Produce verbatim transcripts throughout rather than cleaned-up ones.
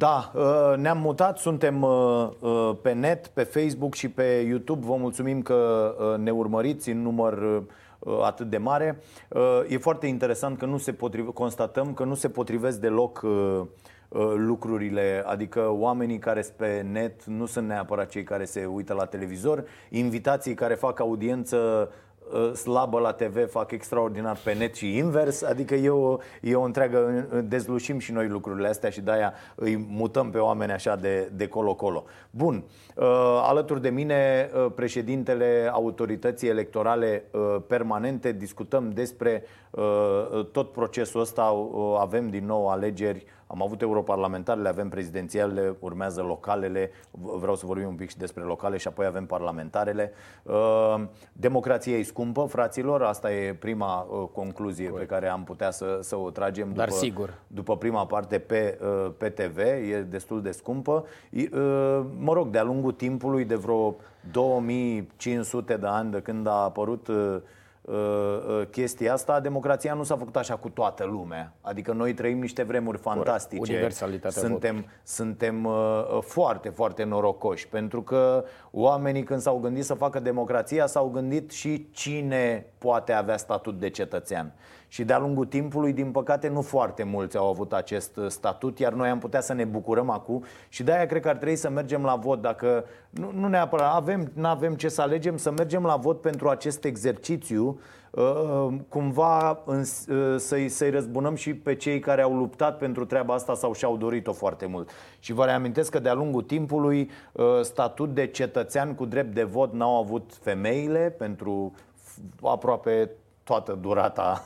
Da, ne-am mutat, suntem pe net, pe Facebook și pe YouTube. Vă mulțumim că ne urmăriți în număr atât de mare. E foarte interesant că nu se potrive, constatăm că nu se potrivesc deloc lucrurile, adică oamenii care sunt pe net nu sunt neapărat cei care se uită la televizor. Invitații care fac audiență slabă la te ve fac extraordinar pe net și invers. Adică eu, eu întreagă, dezlușim și noi lucrurile astea și de-aia îi mutăm pe oameni așa de, de colo-colo. Bun, alături de mine președintele Autorității Electorale Permanente. Discutăm despre tot procesul ăsta. Avem din nou alegeri, am avut europarlamentarele, avem prezidențialele, urmează localele. Vreau să vorbim un pic și despre locale și apoi avem parlamentarele. Democrația e scumpă, fraților, asta e prima concluzie Corect. Pe care am putea să, să o tragem Dar după, sigur. după prima parte pe, pe te ve, e destul de scumpă. Mă rog, de-a lungul timpului, de vreo două mii cinci sute de ani de când a apărut chestia asta, democrația nu s-a făcut așa cu toată lumea. Adică noi trăim niște vremuri fantastice. Universalitatea suntem, suntem foarte, foarte norocoși, pentru că oamenii când s-au gândit să facă democrația, s-au gândit și cine poate avea statut de cetățean. Și de-a lungul timpului, din păcate, nu foarte mulți au avut acest statut, iar noi am putea să ne bucurăm acum. Și de-aia cred că ar trebui să mergem la vot. Dacă nu, nu neapărat avem, n-avem ce să alegem, să mergem la vot pentru acest exercițiu, cumva să-i, să-i răzbunăm și pe cei care au luptat pentru treaba asta sau și-au dorit-o foarte mult. Și vă reamintesc că de-a lungul timpului statut de cetățean cu drept de vot n-au avut femeile pentru aproape toată durata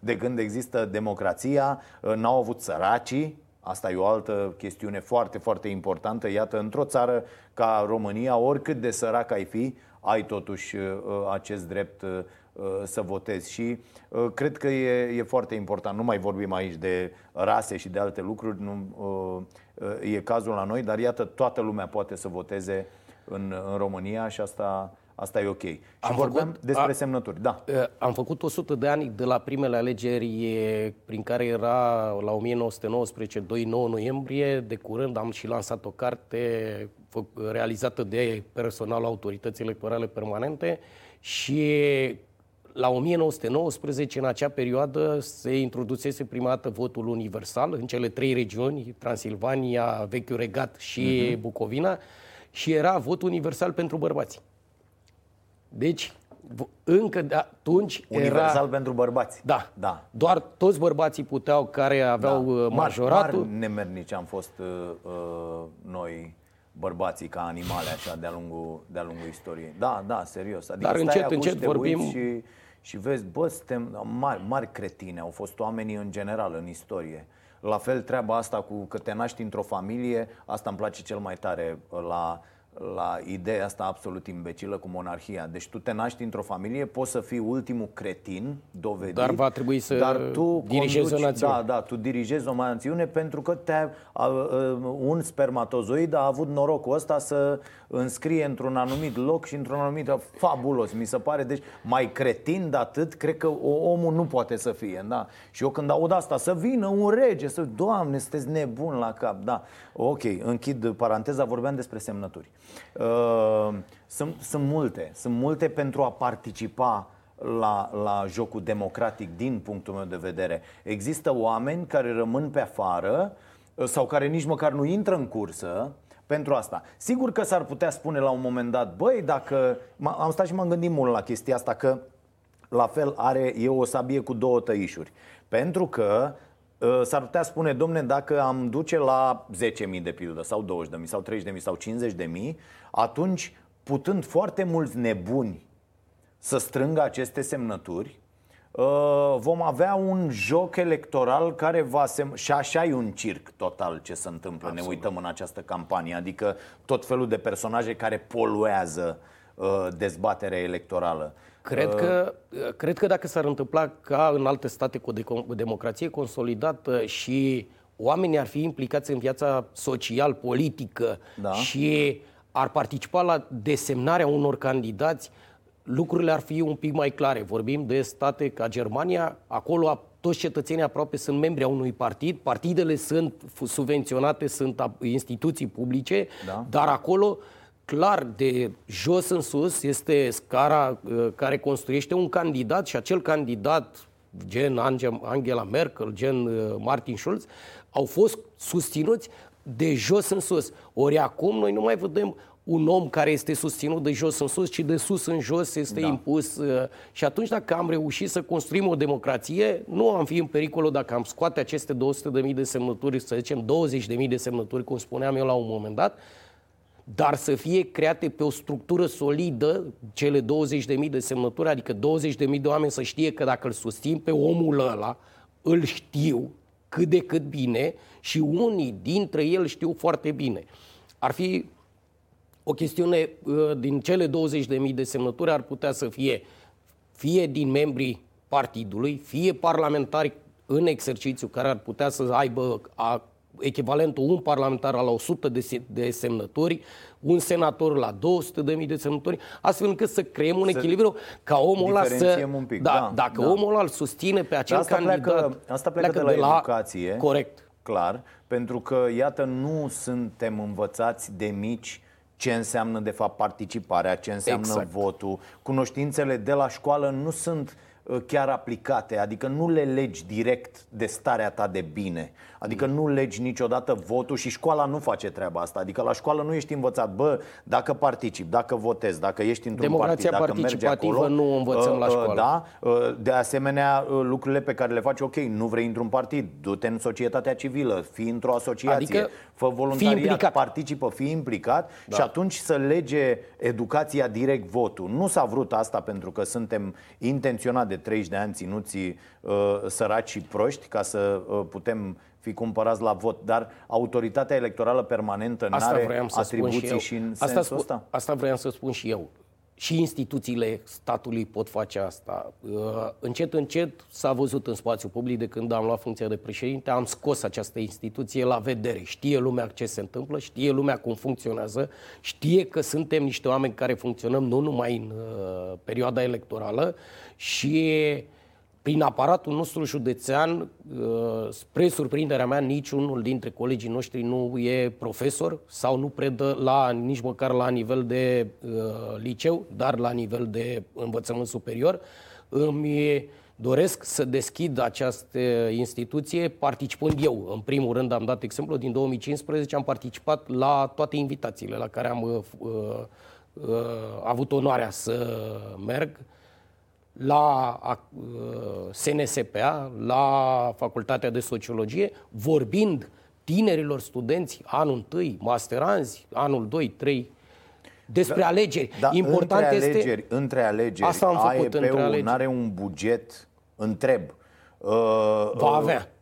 de când există democrația, n-au avut săracii. Asta e o altă chestiune foarte, foarte importantă. Iată, într-o țară ca România, oricât de sărac ai fi, ai totuși acest drept să votezi. Și cred că e, e foarte important. Nu mai vorbim aici de rase și de alte lucruri, nu e cazul la noi, dar iată, toată lumea poate să voteze în, în România și asta... Asta e ok. Și am vorbeam făcut, despre a, semnături. Da. Am făcut o sută de ani de la primele alegeri, prin care era la nouăsprezece nouăsprezece, douăzeci și nouă noiembrie. De curând am și lansat o carte realizată de personalul Autorității Electorale Permanente și la nouăsprezece nouăsprezece, în acea perioadă, se introducese prima dată votul universal în cele trei regiuni, Transilvania, Vechiul Regat și uh-huh. Bucovina, și era vot universal pentru bărbați. Deci, încă de atunci universal era... pentru bărbați. Da, da. Doar toți bărbații puteau, care aveau da. majoratul. Mari nemernici am fost uh, noi bărbații ca animale așa de-a lungul, de-a lungul istoriei. Da, da, serios. Adică dar încet, încet vorbim... Și, și vezi, bă, suntem mari, mari cretine. Au fost oamenii în general în istorie. La fel treaba asta cu că te naști într-o familie, asta îmi place cel mai tare la... la ideea asta absolut imbecilă cu monarhia. Deci tu te naști într-o familie, poți să fii ultimul cretin dovedit, dar va trebui să dar tu dirigezi conduci, o națiune. Da, da, tu dirigezi o națiune pentru că te un spermatozoid a avut norocul ăsta să înscrie într-un anumit loc și într-un anumit fabulos, mi se pare. Deci mai cretin de atât, cred că omul nu poate să fie, da. Și eu când aud asta, să vină un rege, să Doamne, sunteți nebun la cap, da. Ok, închid paranteza, vorbeam despre semnături. Uh, sunt, sunt multe, sunt multe pentru a participa la, la jocul democratic din punctul meu de vedere. Există oameni care rămân pe afară sau care nici măcar nu intră în cursă pentru asta. Sigur că s-ar putea spune la un moment dat, băi, dacă... Am stat și m-am gândit mult la chestia asta, că la fel are, e o sabie cu două tăișuri. Pentru că s-ar putea spune, domne, dacă am duce la zece mii de pildă sau douăzeci de mii sau treizeci de mii sau cincizeci de mii, atunci, putând foarte mulți nebuni să strângă aceste semnături, vom avea un joc electoral care va sem- și așa e un circ total ce se întâmplă. Absolut. Ne uităm în această campanie, adică tot felul de personaje care poluează dezbaterea electorală. Cred că, cred că dacă s-ar întâmpla ca în alte state cu o democrație consolidată și oamenii ar fi implicați în viața social-politică da. și ar participa la desemnarea unor candidați, lucrurile ar fi un pic mai clare. Vorbim de state ca Germania, acolo toți cetățenii aproape sunt membri a unui partid, partidele sunt subvenționate, sunt instituții publice, da. Dar acolo, clar, de jos în sus, este scara care construiește un candidat și acel candidat, gen Angela Merkel, gen Martin Schulz, au fost susținuți de jos în sus. Ori acum noi nu mai vedem un om care este susținut de jos în sus, ci de sus în jos este da. impus. Și atunci dacă am reușit să construim o democrație, nu am fi în pericol dacă am scoate aceste două sute de mii de semnături, să zicem douăzeci de mii de semnături, cum spuneam eu la un moment dat, dar să fie create pe o structură solidă cele douăzeci de mii de semnături, adică douăzeci de mii de oameni să știe că dacă îl susțin pe omul ăla, îl știu cât de cât bine și unii dintre ei știu foarte bine. Ar fi o chestiune din cele douăzeci de mii de semnături ar putea să fie fie din membrii partidului, fie parlamentari în exercițiu care ar putea să aibă a, echivalentul un parlamentar la o sută de, de semnături, un senator la două sute de mii de semnături, astfel încât să creăm un echilibru ca omul ăla să... Un pic, da, da, dacă da. omul ăla îl susține pe acel asta candidat... Pleacă, asta pleacă, pleacă de la, la educație, corect. Clar, pentru că, iată, nu suntem învățați de mici ce înseamnă de fapt participarea, ce înseamnă exact. votul. Cunoștințele de la școală nu sunt chiar aplicate, adică nu le legi direct de starea ta de bine. Adică nu legi niciodată votul și școala nu face treaba asta. Adică la școală nu ești învățat, bă, dacă participi, dacă votezi, dacă ești într-un democrația partid, dacă mergi acolo. Democrația participativă nu o învățăm la școală. Da, de asemenea, lucrurile pe care le faci, ok, nu vrei într-un partid, du-te în societatea civilă, fii într-o asociație, adică fă voluntariat, participă, fii implicat da. și atunci să lege educația direct votul. Nu s-a vrut asta pentru că suntem intenționat de treizeci de ani ținuți uh, săraci și proști ca să uh, putem fi cumpărați la vot, dar Autoritatea Electorală Permanentă n-are atribuții și, și în asta sensul ăsta? Asta vreau să spun și eu. Și instituțiile statului pot face asta. Uh, încet, încet s-a văzut în spațiul public de când am luat funcția de președinte, am scos această instituție la vedere. Știe lumea ce se întâmplă, știe lumea cum funcționează, știe că suntem niște oameni care funcționăm nu numai în uh, perioada electorală și prin aparatul nostru județean, spre surprinderea mea, niciunul dintre colegii noștri nu e profesor sau nu predă la, nici măcar la nivel de uh, liceu, dar la nivel de învățământ superior. Îmi doresc să deschid această instituție participând eu. În primul rând am dat exemplu, din două mii cincisprezece am participat la toate invitațiile la care am uh, uh, avut onoarea să merg. La uh, S N S P A, la Facultatea de Sociologie, vorbind tinerilor studenți anul întâi, masteranzi, anul doi, trei, despre da, alegeri. Da, important între este... Alegeri, între alegeri, asta am făcut, A E P-ul n-are un buget, întreb. Uh, va avea.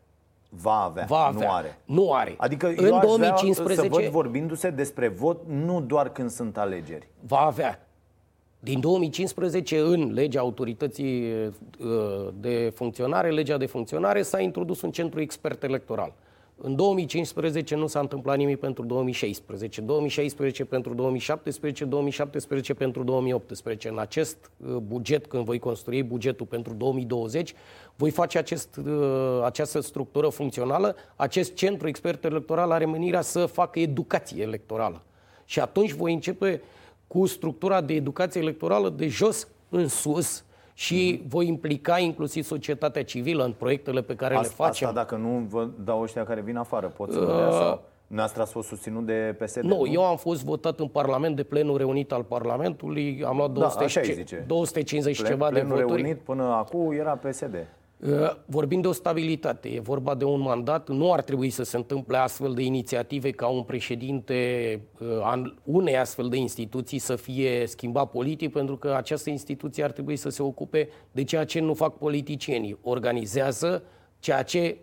Va avea, va avea, nu are. Nu are. Adică în eu aș două mii cincisprezece, vrea să văd vorbindu-se despre vot, nu doar când sunt alegeri. Va avea. Din două mii cincisprezece, în legea autorității de funcționare, legea de funcționare, s-a introdus un centru expert electoral. În două mii cincisprezece nu s-a întâmplat nimic pentru două mii șaisprezece, două mii șaisprezece pentru două mii șaptesprezece, două mii șaptesprezece pentru două mii optsprezece. În acest buget, când voi construi bugetul pentru două mii douăzeci, voi face acest, această structură funcțională. Acest centru expert electoral are menirea să facă educație electorală. Și atunci voi începe cu structura de educație electorală de jos în sus și mm-hmm. voi implica inclusiv societatea civilă în proiectele pe care asta, le facem. Asta dacă nu vă dau ăștia care vin afară, pot să vă dea sau... Noastră ați fost susținut de P S D? Nu, nu, eu am fost votat în Parlament de Plenul Reunit al Parlamentului, am luat două sute, da, două sute cincizeci Plen, ceva de voturi. Plenul Reunit până acum era P S D. Vorbim de o stabilitate, e vorba de un mandat, nu ar trebui să se întâmple astfel de inițiative ca un președinte al unei astfel de instituții să fie schimbat politic, pentru că această instituție ar trebui să se ocupe de ceea ce nu fac politicienii, organizează ceea ce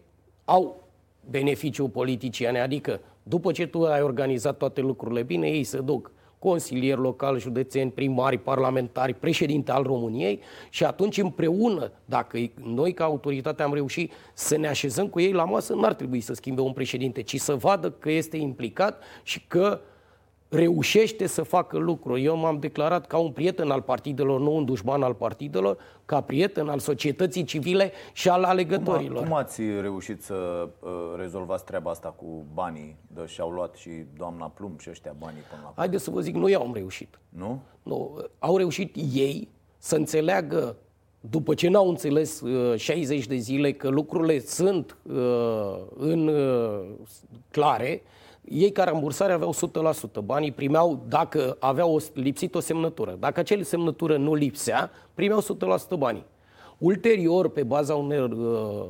au beneficiul politiciene, adică după ce tu ai organizat toate lucrurile bine, ei se duc consilieri locali, județeni, primari, parlamentari, președinte al României și atunci împreună, dacă noi ca autoritate am reușit să ne așezăm cu ei la masă, n-ar trebui să schimbe un președinte, ci să vadă că este implicat și că reușește să facă lucruri. Eu m-am declarat ca un prieten al partidelor, nu un dușman al partidelor, ca prieten al societății civile și al alegătorilor. Cum, a, cum ați reușit să uh, rezolvați treaba asta cu banii? De, și-au luat și doamna Plumb și ăștia banii până la... Haideți să vă zic, nu eu am reușit. Nu? Nu. Au reușit ei să înțeleagă, după ce n-au înțeles uh, șaizeci de zile că lucrurile sunt uh, în uh, clare. Ei ca rambursare aveau o sută la sută. Banii primeau, dacă aveau o, lipsit o semnătură. Dacă acea semnătură nu lipsea, primeau o sută la sută banii. Ulterior, pe baza unei uh,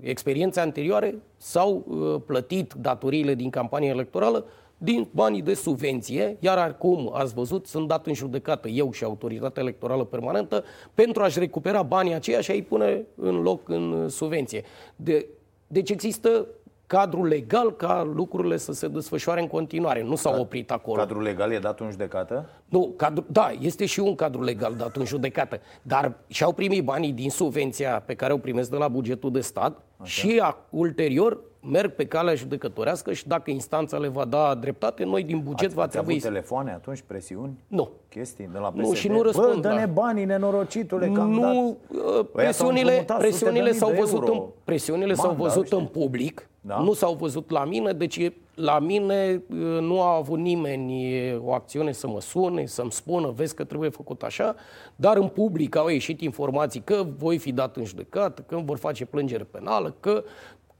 experiențe anterioare, s-au uh, plătit datoriile din campania electorală din banii de subvenție, iar acum, ați văzut, sunt dat în judecată eu și Autoritatea Electorală Permanentă pentru a-și recupera banii aceia și a-i pune în loc în subvenție. De, deci există cadrul legal ca lucrurile să se desfășoare în continuare. Nu s-au oprit acolo. Cadrul legal e dat în judecată? Nu, cadru, da, este și un cadru legal dat în judecată. Dar și-au primit banii din subvenția pe care o primesc de la bugetul de stat. Așa. Și a, ulterior merg pe calea judecătorească și dacă instanța le va da dreptate, noi din buget ați, va trebui... Ați avut telefoane atunci, presiuni? Nu. Chestii de la P S D? Nu, și nu răspund. Bă, dă-ne banii, nenorocitule, că am nu, dat... Presiunile, presiunile s-au văzut, în, presiunile Man, s-au văzut da, în public, da? Nu s-au văzut la mine, deci la mine nu a avut nimeni o acțiune să mă sune, să-mi spună, vezi că trebuie făcut așa, dar în public au ieșit informații că voi fi dat în judecată, că vor face plângere penală, că...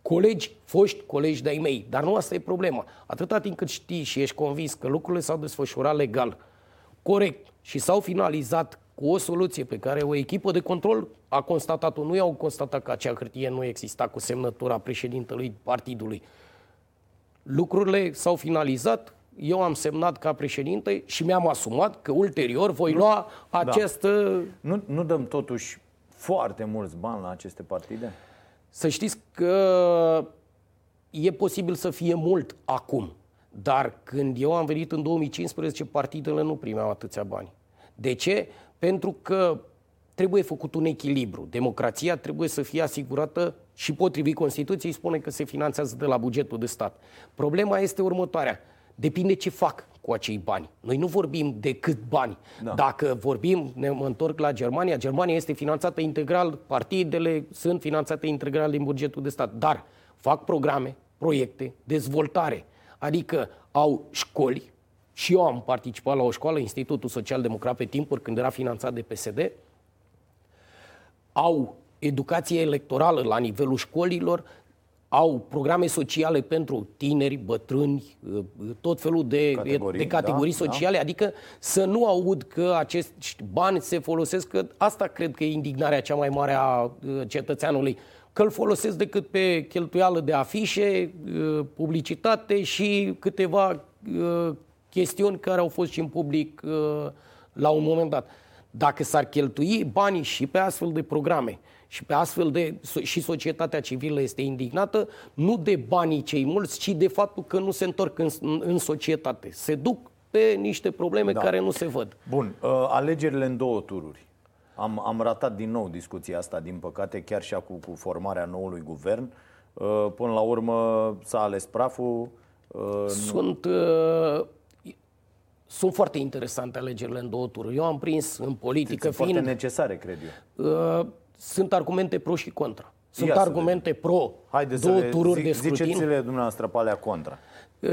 Colegi, foști colegi de-ai mei. Dar nu asta e problema. Atâta timp cât știi și ești convins că lucrurile s-au desfășurat legal, corect, și s-au finalizat cu o soluție pe care o echipă de control a constatat-o. Nu i-au constatat că acea hârtie nu exista cu semnătura președintelui partidului. Lucrurile s-au finalizat, eu am semnat ca președinte și mi-am asumat că ulterior voi lua această... Da. Nu, nu dăm totuși foarte mulți bani la aceste partide? Să știți că e posibil să fie mult acum, dar când eu am venit în două mii cincisprezece, partidele nu primeau atâția bani. De ce? Pentru că trebuie făcut un echilibru. Democrația trebuie să fie asigurată și potrivit Constituției spune că se finanțează de la bugetul de stat. Problema este următoarea. Depinde ce fac cu acei bani. Noi nu vorbim de cât bani. Da. Dacă vorbim, ne întorc la Germania. Germania este finanțată integral, partidele sunt finanțate integral din bugetul de stat. Dar fac programe, proiecte, dezvoltare. Adică au școli. Și eu am participat la o școală, Institutul Social Democrat, pe timpuri când era finanțat de P S D. Au educație electorală la nivelul școlilor. Au programe sociale pentru tineri, bătrâni, tot felul de categorii, de categorii da, sociale, da. Adică să nu aud că acești bani se folosesc, că asta cred că e indignarea cea mai mare a cetățeanului, că îl folosesc decât pe cheltuială de afișe, publicitate și câteva chestiuni care au fost și în public la un moment dat. Dacă s-ar cheltui banii și pe astfel de programe, și pe astfel de și societatea civilă este indignată, nu de banii cei mulți, ci de faptul că nu se întorc în, în societate. Se duc pe niște probleme da. Care nu se văd. Bun, alegerile în două tururi. Am, am ratat din nou discuția asta, din păcate, chiar și acum cu formarea noului guvern. Până la urmă s-a ales praful. Sunt... Nu... Sunt foarte interesante alegerile în două tururi. Eu am prins în politică sunt fiind... foarte necesare, cred eu. Uh, sunt argumente pro și contra. Sunt Ia argumente pro Haideți două tururi zic, de scrutin. Ziceți-le dumneavoastră pe alea contra. Uh,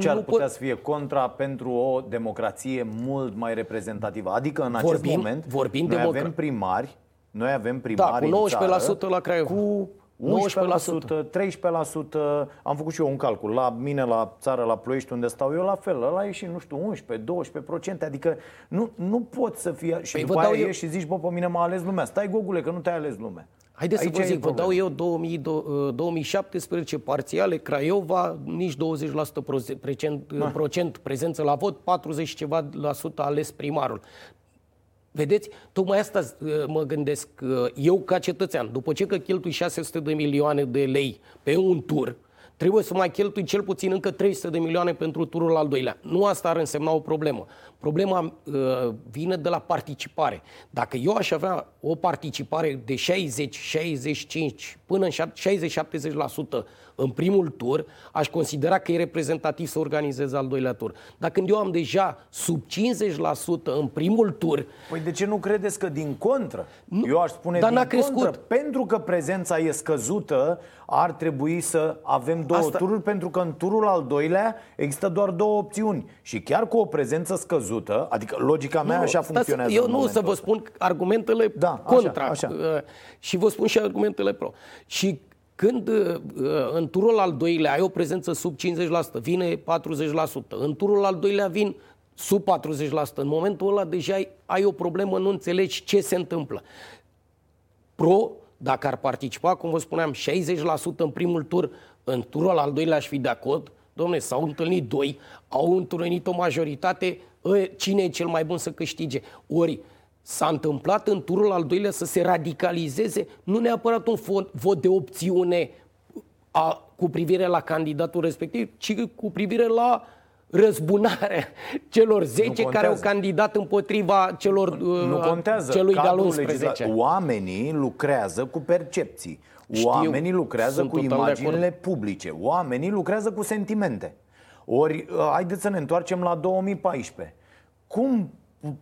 Ce ar putea pot... să fie contra pentru o democrație mult mai reprezentativă? Adică în acest vorbim, moment vorbim noi, democra... avem primari, noi avem primari da, cu nouăsprezece la sută în țară, la Craiova. Cu... unsprezece la sută, treisprezece la sută, am făcut și eu un calcul, la mine, la țară, la Ploiești, unde stau eu, la fel, ăla ieși, nu știu, unsprezece, douăsprezece la sută, adică nu, nu pot să fie, și păi după aia eu... ieși și zici, bă, pe mine m-a ales lumea, stai, gogule, că nu te-ai ales lumea. Haideți să vă zic, vă dau eu două mii șaptesprezece parțiale, Craiova, nici douăzeci la sută procent, da. procent prezență la vot, patruzeci și ceva la sută ales primarul. Vedeți? Tocmai asta mă gândesc eu ca cetățean. După ce că cheltui șase sute de milioane de lei pe un tur, trebuie să mai cheltui cel puțin încă trei sute de milioane pentru turul al doilea. Nu asta ar însemna o problemă. problema uh, vine de la participare. Dacă eu aș avea o participare de șaizeci șaizeci și cinci până în șaizeci șaptezeci la sută în primul tur, aș considera că e reprezentativ să organizez al doilea tur. Dar când eu am deja sub cincizeci la sută în primul tur... Păi de ce nu credeți că din contră? Nu, eu aș spune dar din contră, pentru că prezența e scăzută, ar trebui să avem două Asta... tururi, pentru că în turul al doilea există doar două opțiuni. Și chiar cu o prezență scăzută, adică logica mea nu, așa funcționează. Eu nu o să vă ăsta. spun argumentele da, contra așa, așa. și vă spun și argumentele pro. Și când în turul al doilea ai o prezență sub cincizeci la sută, vine patruzeci la sută, în turul al doilea vin sub patruzeci la sută, în momentul ăla deja ai, ai o problemă, nu înțelegi ce se întâmplă. Pro, dacă ar participa, cum vă spuneam, șaizeci la sută în primul tur, în turul al doilea aș fi de acord. Dom'le, s-au întâlnit doi, au întâlnit o majoritate, cine e cel mai bun să câștige? Ori s-a întâmplat în turul al doilea să se radicalizeze, nu neapărat un vot de opțiune a, cu privire la candidatul respectiv, ci cu privire la răzbunarea celor zece care au candidat împotriva celor, nu, nu contează. celui de-al unsprezece. Oamenii lucrează cu percepții. Oamenii Știu, lucrează cu imaginile publice. Oamenii lucrează cu sentimente. Ori, haideți să ne întoarcem la două mii paisprezece. Cum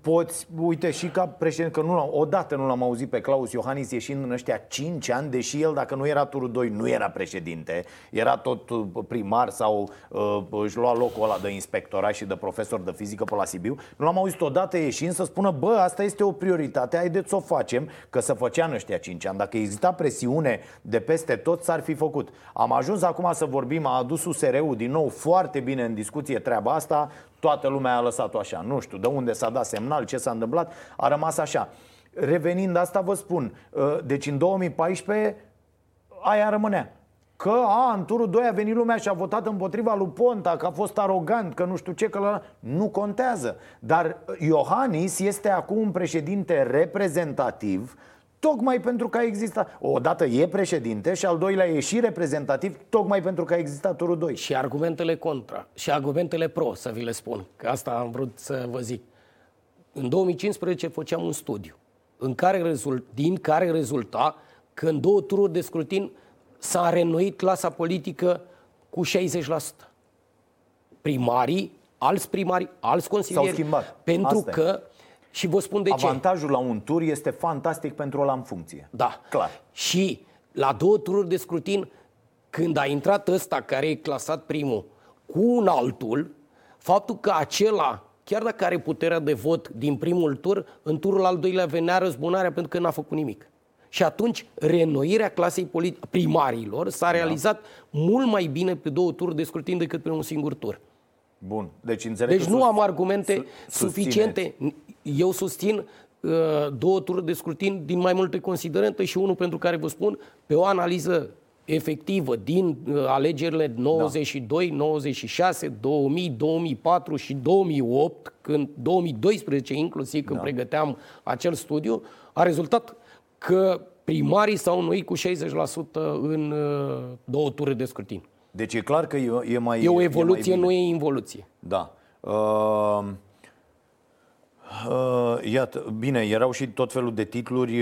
poți, uite, și ca președinte, că nu, odată nu l-am auzit pe Klaus Iohannis ieșind în ăștia cinci ani, deși el, dacă nu era turul doi, nu era președinte, era tot primar sau uh, își lua locul ăla de inspectorat și de profesor de fizică pe la Sibiu. Nu l-am auzit odată ieșind să spună, bă, asta este o prioritate, haideți să o facem, că se făcea în ăștia cinci ani. Dacă exista presiune de peste tot, s-ar fi făcut. Am ajuns acum să vorbim, a adus U S R-ul din nou foarte bine în discuție treaba asta. Toată lumea a lăsat-o așa, nu știu de unde s-a dat semnal, ce s-a întâmplat, a rămas așa. Revenind, asta vă spun, deci în două mii paisprezece aia rămânea. Că a, în turul doi a venit lumea și a votat împotriva lui Ponta, că a fost arogant, că nu știu ce, că la... nu contează. Dar Iohannis este acum un președinte reprezentativ, tocmai pentru că a existat. Odată e președinte și al doilea e și reprezentativ, tocmai pentru că a existat turul doi. Și argumentele contra, și argumentele pro, să vi le spun, că asta am vrut să vă zic. În două mii cincisprezece făceam un studiu în care rezult, din care rezulta că în două tururi de scrutin s-a reînnoit clasa politică cu șaizeci la sută. Primarii, alți primari, alți consilieri. S-au schimbat. Pentru Asta. că Și vă spun de Avantajul ce. la un tur este fantastic pentru ăla în funcție. Da. Clar. Și la două tururi de scrutin, când a intrat ăsta care e clasat primul cu un altul, faptul că acela, chiar dacă are puterea de vot din primul tur, în turul al doilea venea răzbunarea pentru că n-a făcut nimic. Și atunci reînnoirea clasei politi- primarilor s-a realizat da. mult mai bine pe două tururi de scrutin decât pe un singur tur. Bun. Deci, înțeleg deci că nu sus... am argumente su- suficiente. Eu susțin uh, două tururi de scrutin din mai multe considerente și unul pentru care vă spun, pe o analiză efectivă din uh, alegerile nouăzeci și doi, da. nouăzeci și șase, două mii, două mii patru și două mii opt, când două mii doisprezece inclusiv, când da. pregăteam acel studiu, a rezultat că primarii s-au înnoit cu șaizeci la sută în uh, două tururi de scrutin. Deci e clar că e, e mai E o evoluție, e nu e involuție. Da. Uh... Iată, bine, erau și tot felul de titluri,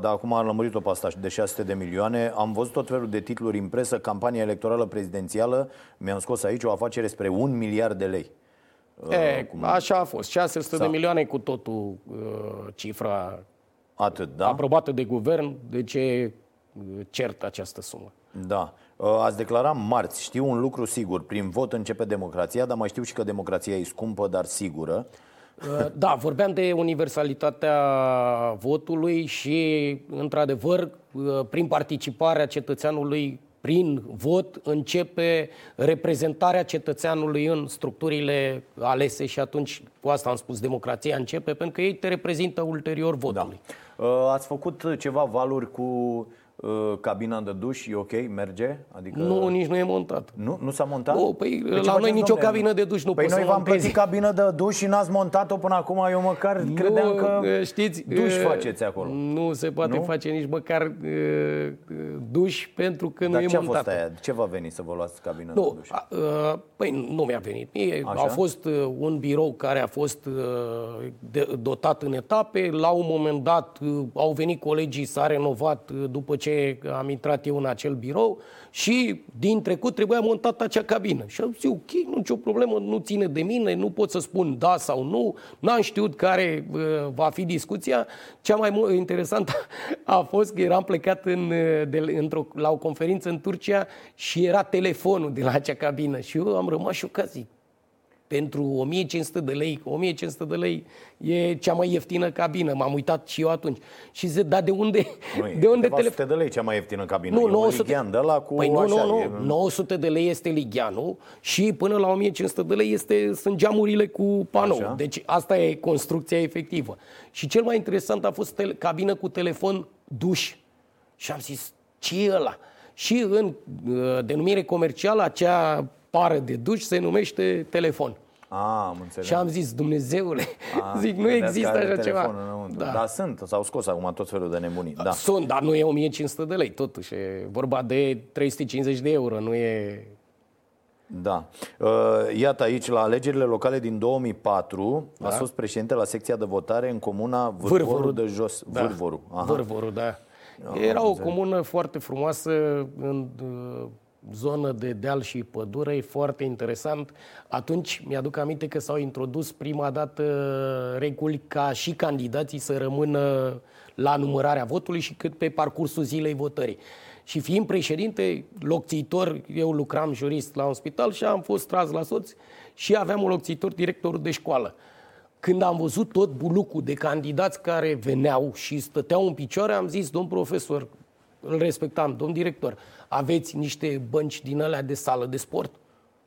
dar acum am lămurit-o pe asta de șase sute de milioane. Am văzut tot felul de titluri în presă, campania electorală prezidențială. Mi-am scos aici o afacere spre un miliard de lei. E, Cum... Așa a fost, șase sute S-a... de milioane cu totul cifra Atât, da? aprobată de guvern. De ce cert această sumă? Da. Ați declarat marți, știu un lucru sigur, prin vot începe democrația, dar mai știu și că democrația e scumpă, dar sigură. Da, vorbeam de universalitatea votului și, într-adevăr, prin participarea cetățeanului prin vot începe reprezentarea cetățeanului în structurile alese și atunci, cu asta am spus, democrația începe, pentru că ei te reprezintă ulterior votului. Da. Ați făcut ceva valuri cu cabina de duș e ok, merge? Adică... Nu, nici nu e montat. Nu, nu s-a montat? Nu, păi deci la noi nicio cabină de duș nu păi poți să montezi. Păi noi v-am plătit cabină de duș și n-ați montat-o până acum, eu măcar nu, credeam că știți, duș faceți acolo. Nu se poate nu? face nici măcar duș pentru că dar nu e montat. Dar ce a fost aia? Ce v-a venit să vă luați cabină nu, de duș? A, a, păi nu mi-a venit. A fost un birou care a fost dotat în etape, la un moment dat au venit colegii, s-a renovat după ce am intrat eu în acel birou și din trecut trebuia montată acea cabină. Și am zis, ok, nu nicio problemă, nu ține de mine, nu pot să spun da sau nu, n-am știut care uh, va fi discuția. Cea mai interesantă a fost că eram plecat în, de, într-o, la o conferință în Turcia și era telefonul de la acea cabină și eu am rămas șocat, zic, pentru o mie cinci sute de lei, o mie cinci sute de lei e cea mai ieftină cabină. M-am uitat și eu atunci. Și zic, dar de unde? Noi, de unde telefon? nouă sute de lei cea mai ieftină cabină. Nu, nouă sute... Ligian, de la cu păi nu, așa, nu, nu. E... nouă sute de lei este Ligianul și până la o mie cinci sute de lei este, sunt geamurile cu panou. Așa. Deci asta e construcția efectivă. Și cel mai interesant a fost tele... cabină cu telefon duș. Și am zis, ce e ăla? Și în uh, denumire comercială acea pară de duș se numește telefon. A, am înțeles. Și am zis, Dumnezeule, a, zic, nu există așa ceva. Da. Dar sunt, s-au scos acum tot felul de nebunii. Da. Sunt, dar nu e o mie cinci sute de lei, totuși. E vorba de trei sute cincizeci de euro, nu e... Da. Iată aici, la alegerile locale din două mii patru, da, a fost președinte la secția de votare în comuna Vârvoru, Vârvoru de Jos. Da. Vârvoru, aha. Vârvoru, da. Era o comună foarte frumoasă în... zonă de deal și pădure, e foarte interesant. Atunci mi-aduc aminte că s-au introdus prima dată reguli ca și candidații să rămână la numărarea votului și cât pe parcursul zilei votării. Și fiind președinte, locțitor, eu lucram jurist la un spital și am fost tras la soț și aveam un locțitor, directorul de școală. Când am văzut tot bulucul de candidați care veneau și stăteau în picioare, am zis, domn profesor, îl respectam, domn director, aveți niște bănci din alea de sală de sport?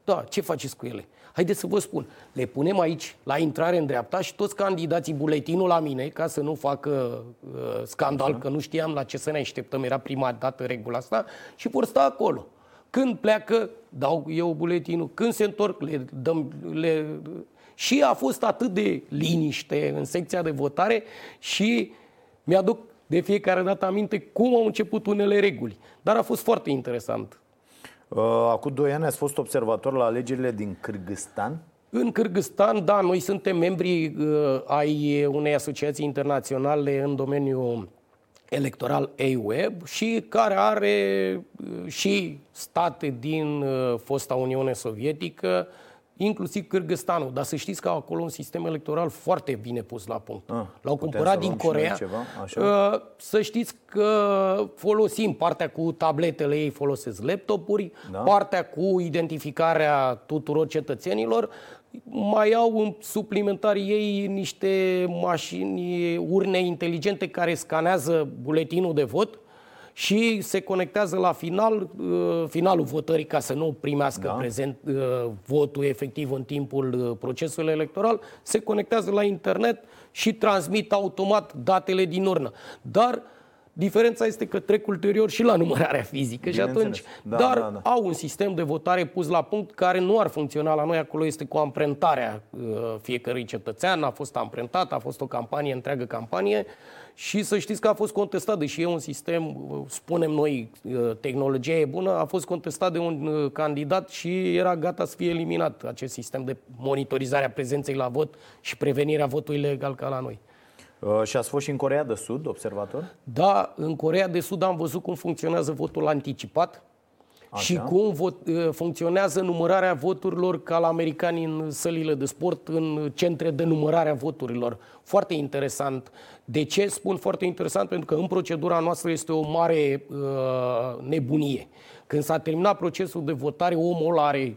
Da, ce faceți cu ele? Haideți să vă spun, le punem aici, la intrare în dreapta și toți candidații buletinul la mine, ca să nu facă uh, scandal, așa, că nu știam la ce să ne așteptăm, era prima dată regula asta, și vor sta acolo. Când pleacă, dau eu buletinul, când se întorc, le dăm... Le... Și a fost atât de liniște în secția de votare și mi-aduc de fiecare dată aminte cum au început unele reguli. Dar a fost foarte interesant. Acum doi ani ați fost observator la alegerile din Kârgâzstan? În Kârgâzstan, da. Noi suntem membri uh, ai unei asociații internaționale în domeniul electoral A-Web și care are uh, și state din uh, fosta Uniune Sovietică, inclusiv Kârgâzstanul. Dar să știți că au acolo un sistem electoral foarte bine pus la punct. Ah, l-au cumpărat din Coreea. Să știți că folosim partea cu tabletele, ei folosesc laptopuri, da, partea cu identificarea tuturor cetățenilor. Mai au în suplimentari ei niște mașini, urne inteligente care scanează buletinul de vot și se conectează la final, finalul votării, ca să nu primească, da, prezent votul efectiv în timpul procesului electoral, se conectează la internet și transmit automat datele din urnă. Dar diferența este că trec ulterior și la numărarea fizică și atunci, da, dar da, da, au un sistem de votare pus la punct care nu ar funcționa la noi. Acolo este cu amprentarea fiecărui cetățean, a fost amprentat, a fost o campanie, întreagă campanie. Și să știți că a fost contestat, deși e un sistem, spunem noi, tehnologia e bună, a fost contestat de un candidat și era gata să fie eliminat acest sistem de monitorizare a prezenței la vot și prevenirea votului ilegal ca la noi. Și ați fost și în Coreea de Sud, observator? Da, în Coreea de Sud am văzut cum funcționează votul anticipat. Așa. Și cum vot- funcționează numărarea voturilor ca la americani în sălile de sport, în centre de numărare a voturilor. Foarte interesant. De ce spun foarte interesant? Pentru că în procedura noastră este o mare uh, nebunie. Când s-a terminat procesul de votare, omul are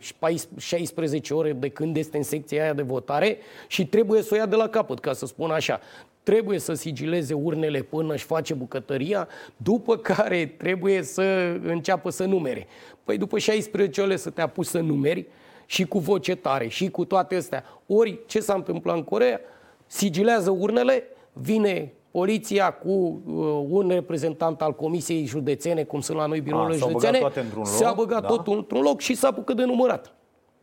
șaisprezece ore de când este în secția aia de votare și trebuie să o ia de la capăt, ca să spun așa. Trebuie să sigileze urnele până își face bucătăria, după care trebuie să înceapă să numere. Păi după șaisprezece ore să te apuci să numeri și cu voce tare și cu toate astea. Ori ce s-a întâmplat în Coreea? Sigilează urnele, vine poliția cu un reprezentant al Comisiei Județene, cum sunt la noi birourile a, județene, s-a băgat da. totul într-un loc și s-a apucat de numărat.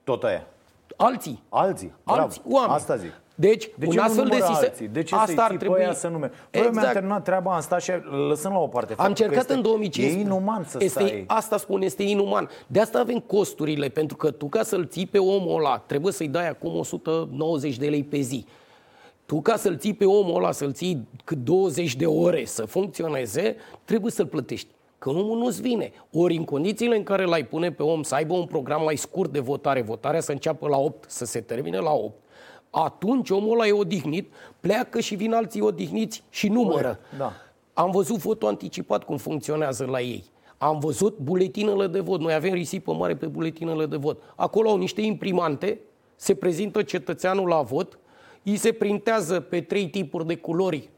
Tot aia. Alții. Alții, alții oameni. Asta zic. Deci, de un astfel de sistem. De ce asta ar trebui să nume? Exact. Mi-am terminat treaba asta și lăsăm la o parte. Am încercat în două mii cincisprezece. E inuman să este, stai. Asta spun, este inuman. De asta avem costurile, pentru că tu ca să-l ții pe omul ăla, trebuie să-i dai acum o sută nouăzeci de lei pe zi. Tu ca să-l ții pe omul ăla, să-l ții douăzeci de ore să funcționeze, trebuie să-l plătești. Că omul nu-ți vine. Ori în condițiile în care l-ai pune pe om să aibă un program mai scurt de votare, votarea să înceapă la opt, să se termine la opt, atunci omul ăla e odihnit, pleacă și vin alții odihniți și numără. Da. Am văzut votul anticipat cum funcționează la ei. Am văzut buletinele de vot. Noi avem risipă mare pe buletinele de vot. Acolo au niște imprimante, se prezintă cetățeanul la vot, îi se printează pe trei tipuri de culori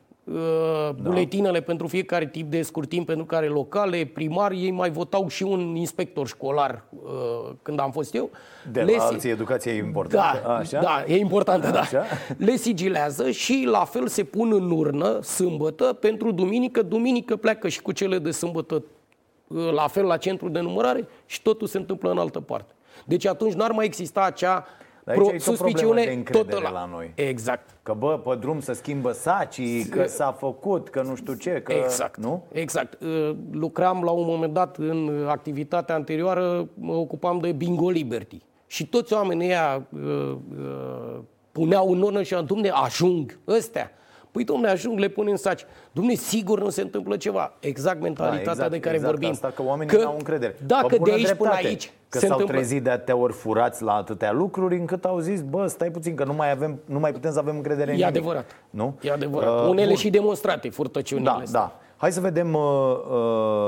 buletinele da. pentru fiecare tip de scurtim, pentru care locale, primari, ei mai votau și un inspector școlar când am fost eu. De la Le... alții educația e importantă. Da, așa? Da, e importantă, da. Așa? Le sigilează și la fel se pun în urnă sâmbătă pentru duminică. Duminică pleacă și cu cele de sâmbătă la fel la centru de numărare și totul se întâmplă în altă parte. Deci atunci n-ar mai exista acea Dar aici Pro, e o problemă de încredere la. la noi. Exact. Că bă, pe drum se schimbă sacii, că s-a făcut, că nu știu ce, că... Exact. Nu? Exact. Lucram la un moment dat în activitatea anterioară, mă ocupam de Bingo Liberty. Și toți oamenii ăia uh, uh, puneau în oră și domne, ajung ăstea. Păi domne, ajung, le pun în saci. Domne, sigur nu se întâmplă ceva. Exact mentalitatea da, exact, de care exact vorbim. Asta, că oamenii nu au încredere. Da, că de aici până aici... Că se s-au întâmplă. Trezit de atâtea ori furați la atâtea lucruri încât au zis, bă, stai puțin, că nu mai, avem, nu mai putem să avem încredere în nimic. E adevărat. Nu? E adevărat. Uh, Unele bun. și demonstrate, furtăciunile da, astea. Da. Hai să vedem uh,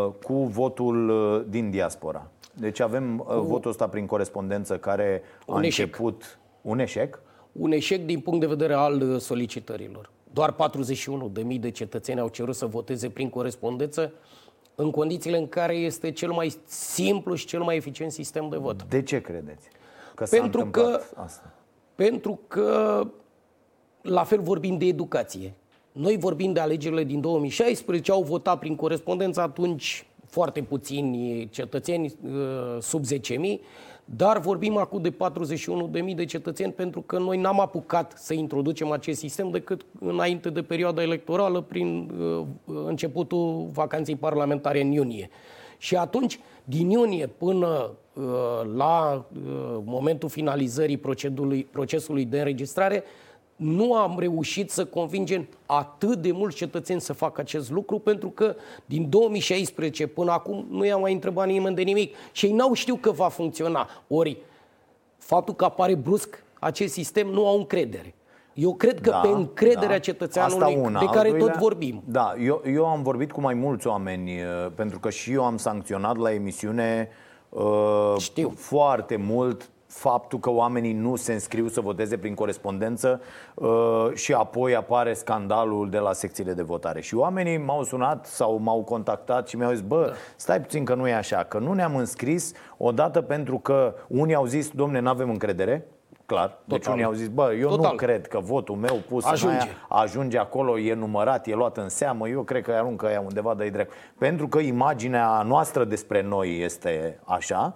uh, cu votul uh, din diaspora. Deci avem uh, uh, votul ăsta prin corespondență care a eșec. început un eșec. Un eșec din punct de vedere al solicitărilor. Doar patruzeci și unu de mii de cetățeni au cerut să voteze prin corespondență, în condițiile în care este cel mai simplu și cel mai eficient sistem de vot. De ce credeți că s-a pentru întâmplat că, asta? Pentru că, la fel vorbim de educație. Noi vorbim de alegerile din două mii șaisprezece, au votat prin corespondență atunci foarte puțini cetățeni, sub zece mii, dar vorbim acum de patruzeci și unu de mii de cetățeni pentru că noi n-am apucat să introducem acest sistem decât înainte de perioada electorală, prin începutul vacanței parlamentare în iunie. Și atunci, din iunie până la momentul finalizării procesului de înregistrare, nu am reușit să convingem atât de mulți cetățeni să facă acest lucru, pentru că din două mii șaisprezece până acum nu i-a mai întrebat nimeni de nimic și ei n-au știut că va funcționa. Ori faptul că apare brusc acest sistem, nu au încredere. Eu cred că da, pe încrederea da. cetățeanului una, de care doilea, tot vorbim. Da, eu, eu am vorbit cu mai mulți oameni, pentru că și eu am sancționat la emisiune uh, Știu. foarte mult faptul că oamenii nu se înscriu să voteze prin corespondență uh, și apoi apare scandalul de la secțiile de votare. Și oamenii m-au sunat sau m-au contactat și mi-au zis, bă, stai puțin că nu e așa, că nu ne-am înscris odată pentru că unii au zis, domne, n-avem încredere, clar, Total. deci unii au zis, bă, eu Total. nu cred că votul meu pus ajunge. în aia, ajunge acolo, e numărat, e luat în seamă, eu cred că aruncă aia undeva, dă-i drept. Pentru că imaginea noastră despre noi este așa.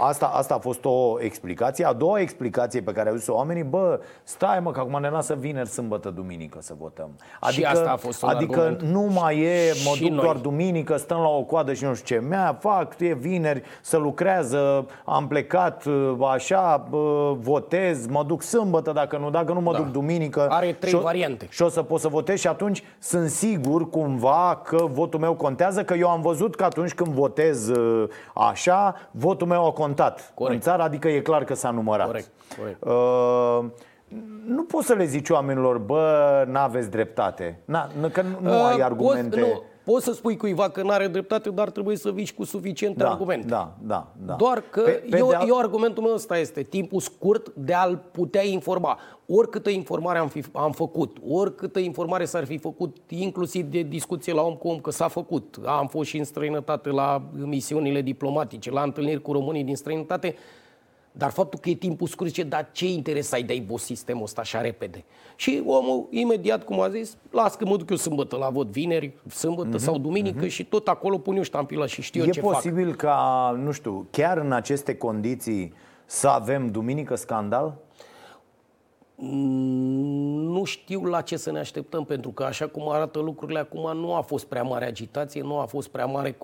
Asta, asta a fost o explicație. A doua explicație pe care au zis-o oamenii, bă, stai mă, că acum ne lasă vineri, sâmbătă, duminică să votăm. Adică, și asta a fost un adică argument. nu mai e, mă și duc noi. doar duminică, stăm la o coadă și nu știu ce mea, fac, e vineri, să lucrează, am plecat așa, votez, mă duc sâmbătă, dacă nu, dacă nu mă da. duc duminică. Are trei și-o, variante. Și o să pot să votez și atunci sunt sigur cumva că votul meu contează, că eu am văzut că atunci când votez așa, votul meu a contat Corect. în țară, adică e clar că s-a numărat. Corect. Corect. Uh, nu poți să le zici oamenilor, bă, n-aveți dreptate, Na, că nu uh, ai argumente. Poți, nu, poți să spui cuiva că n-are dreptate, dar trebuie să vii cu suficiente da, argumente. Da, da, da. Doar că pe, pe eu, de-a... eu argumentul meu ăsta este timpul scurt de a-l putea informa. Oricâtă informare am, fi, am făcut, oricâtă informare s-ar fi făcut, inclusiv de discuție la om cu om, că s-a făcut. Am fost și în străinătate la misiunile diplomatice, la întâlniri cu românii din străinătate. Dar faptul că e timpul scurt, zice, dar ce interes ai de a-i bosi sistemul ăsta așa repede? Și omul, imediat, cum a zis, las că mă duc eu sâmbătă la vot, vineri, sâmbătă uh-huh, sau duminică uh-huh. și tot acolo pun eu ștampila și știu eu ce fac. E posibil ca, nu știu, chiar în aceste condiții să avem duminică scandal? Nu știu la ce să ne așteptăm, pentru că așa cum arată lucrurile acum, nu a fost prea mare agitație, nu a fost prea mare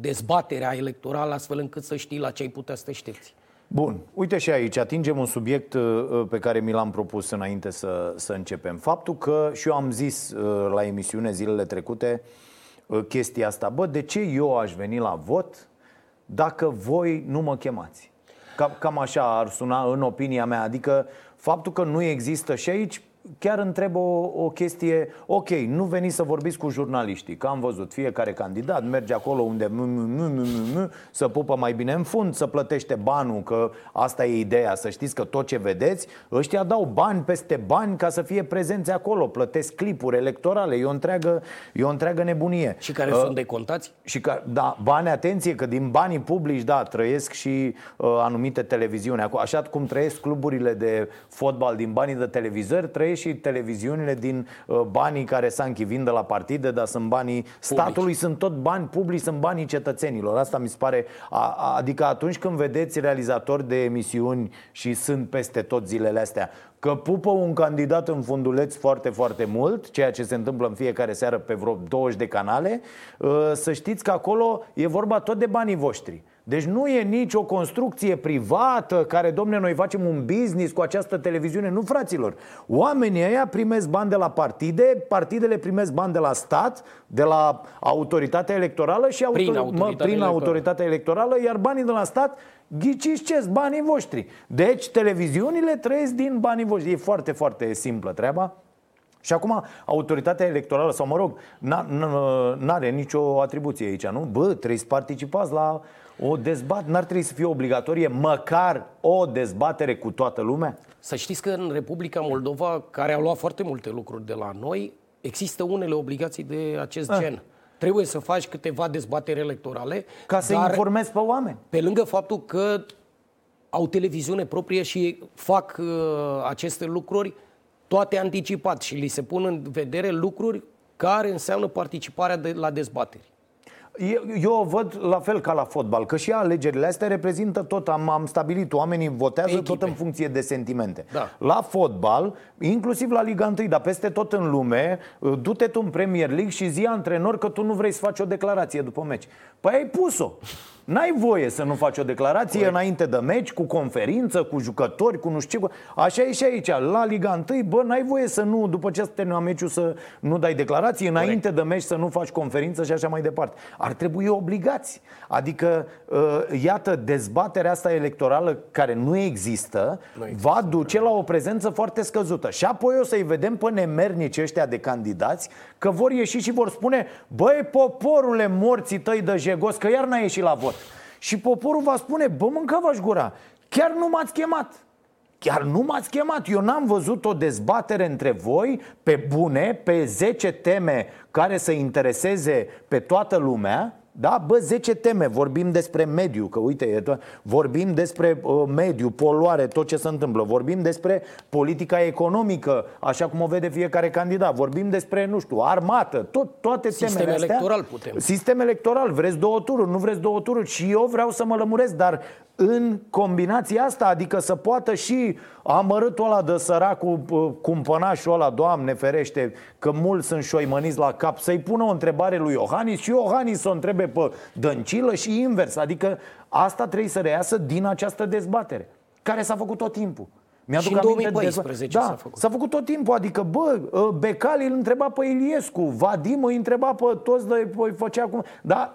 dezbaterea electorală, astfel încât să știi la ce ai putea să te aștepți. Bun, uite și aici, atingem un subiect pe care mi l-am propus înainte să, să începem. Faptul că, și eu am zis la emisiune zilele trecute chestia asta, bă, de ce eu aș veni la vot dacă voi nu mă chemați? Cam, cam așa ar suna în opinia mea, adică faptul că nu există și aici chiar întreb o, o chestie, ok, nu veniți să vorbiți cu jurnaliștii, că am văzut fiecare candidat merge acolo unde să pupă mai bine în fund, să plătește banul, că asta e ideea, să știți că tot ce vedeți, ăștia dau bani peste bani ca să fie prezenți acolo, plătesc clipuri electorale, e o întreagă, e o întreagă nebunie. Și care uh, sunt decontați? Și ca, da, bani, atenție, că din banii publici, da, trăiesc și uh, anumite televiziuni, așa cum trăiesc cluburile de fotbal din banii de televizori, trăiesc și televiziunile din uh, banii care Sanchi vin de la partide, dar sunt banii statului, publici. Sunt tot bani publici, sunt banii cetățenilor. Asta mi se pare, a, a, adică atunci când vedeți realizatori de emisiuni și sunt peste tot zilele astea, că pupă un candidat în funduleț foarte, foarte mult, ceea ce se întâmplă în fiecare seară pe vreo douăzeci de canale, uh, să știți că acolo e vorba tot de banii voștri. Deci nu e nici o construcție privată care, domne, noi facem un business cu această televiziune. Nu, fraților, oamenii ăia primesc bani de la partide, partidele primesc bani de la stat, de la Autoritatea Electorală și autor... prin, autoritatea, mă, prin electorală. Autoritatea Electorală, iar banii de la stat, ghiciți ce-s banii voștri. Deci televiziunile trăiesc din banii voștri. E foarte, foarte simplă treaba. Și acum Autoritatea Electorală, sau mă rog, n-are nicio atribuție aici, nu? Bă, trebuie să participați la... O dezbat, n-ar trebui să fie obligatorie măcar o dezbatere cu toată lumea? Să știți că în Republica Moldova, care a luat foarte multe lucruri de la noi, există unele obligații de acest ah. gen. Trebuie să faci câteva dezbateri electorale. Ca să informezi pe oameni. Pe lângă faptul că au televiziune proprie și fac uh, aceste lucruri toate anticipat și li se pun în vedere lucruri care înseamnă participarea de, la dezbateri. Eu o văd la fel ca la fotbal, că și alegerile astea reprezintă tot, am, am stabilit, oamenii votează echipe. Tot în funcție de sentimente, da. La fotbal, inclusiv la Liga unu, dar peste tot în lume, du-te tu în Premier League și zi antrenor că tu nu vrei să faci o declarație după meci. Păi ai pus-o. N-ai voie să nu faci o declarație Corect. Înainte de meci, cu conferință, cu jucători, cu nu știu ce. Așa e și aici, la Liga unu, bă, n-ai voie să nu, după ce termină meciul, să nu dai declarații, înainte Corect. De meci să nu faci conferință și așa mai departe. Ar trebui obligați. Adică, iată, dezbaterea asta electorală care nu există, nu există, va duce la o prezență foarte scăzută. Și apoi o să-i vedem pe nemernici ăștia de candidați că vor ieși și vor spune, băi, poporule, morții tăi de jegos, că iar n-a ieșit la vot. Și poporul va spune, bă, mâncava-și gura, chiar nu m-ați chemat. Chiar nu m-ați chemat, eu n-am văzut o dezbatere între voi pe bune, pe zece teme care să intereseze pe toată lumea. Da, bă, zece teme, vorbim despre mediu, că uite, vorbim despre uh, mediu, poluare, tot ce se întâmplă. Vorbim despre politica economică, așa cum o vede fiecare candidat. Vorbim despre, nu știu, armată, tot, toate temele astea. Sistem electoral putem. Sistem electoral, vreți două tururi, nu vreți două tururi. Și eu vreau să mă lămuresc, dar în combinația asta, adică să poată și amărâtul ăla de săracul cumpănașul ăla, Doamne ferește, că mulți sunt șoimăniți la cap, să-i pună o întrebare lui Iohannis și Iohannis să o întrebe pe Dăncilă și invers. Adică asta trebuie să reiasă din această dezbatere, care s-a făcut tot timpul. Mi-aduc și în două mii paisprezece da, s-a făcut. S-a făcut tot timpul, adică, bă, Becali îl întreba pe Iliescu, Vadim îi întreba pe toți, îi făcea acum. Da,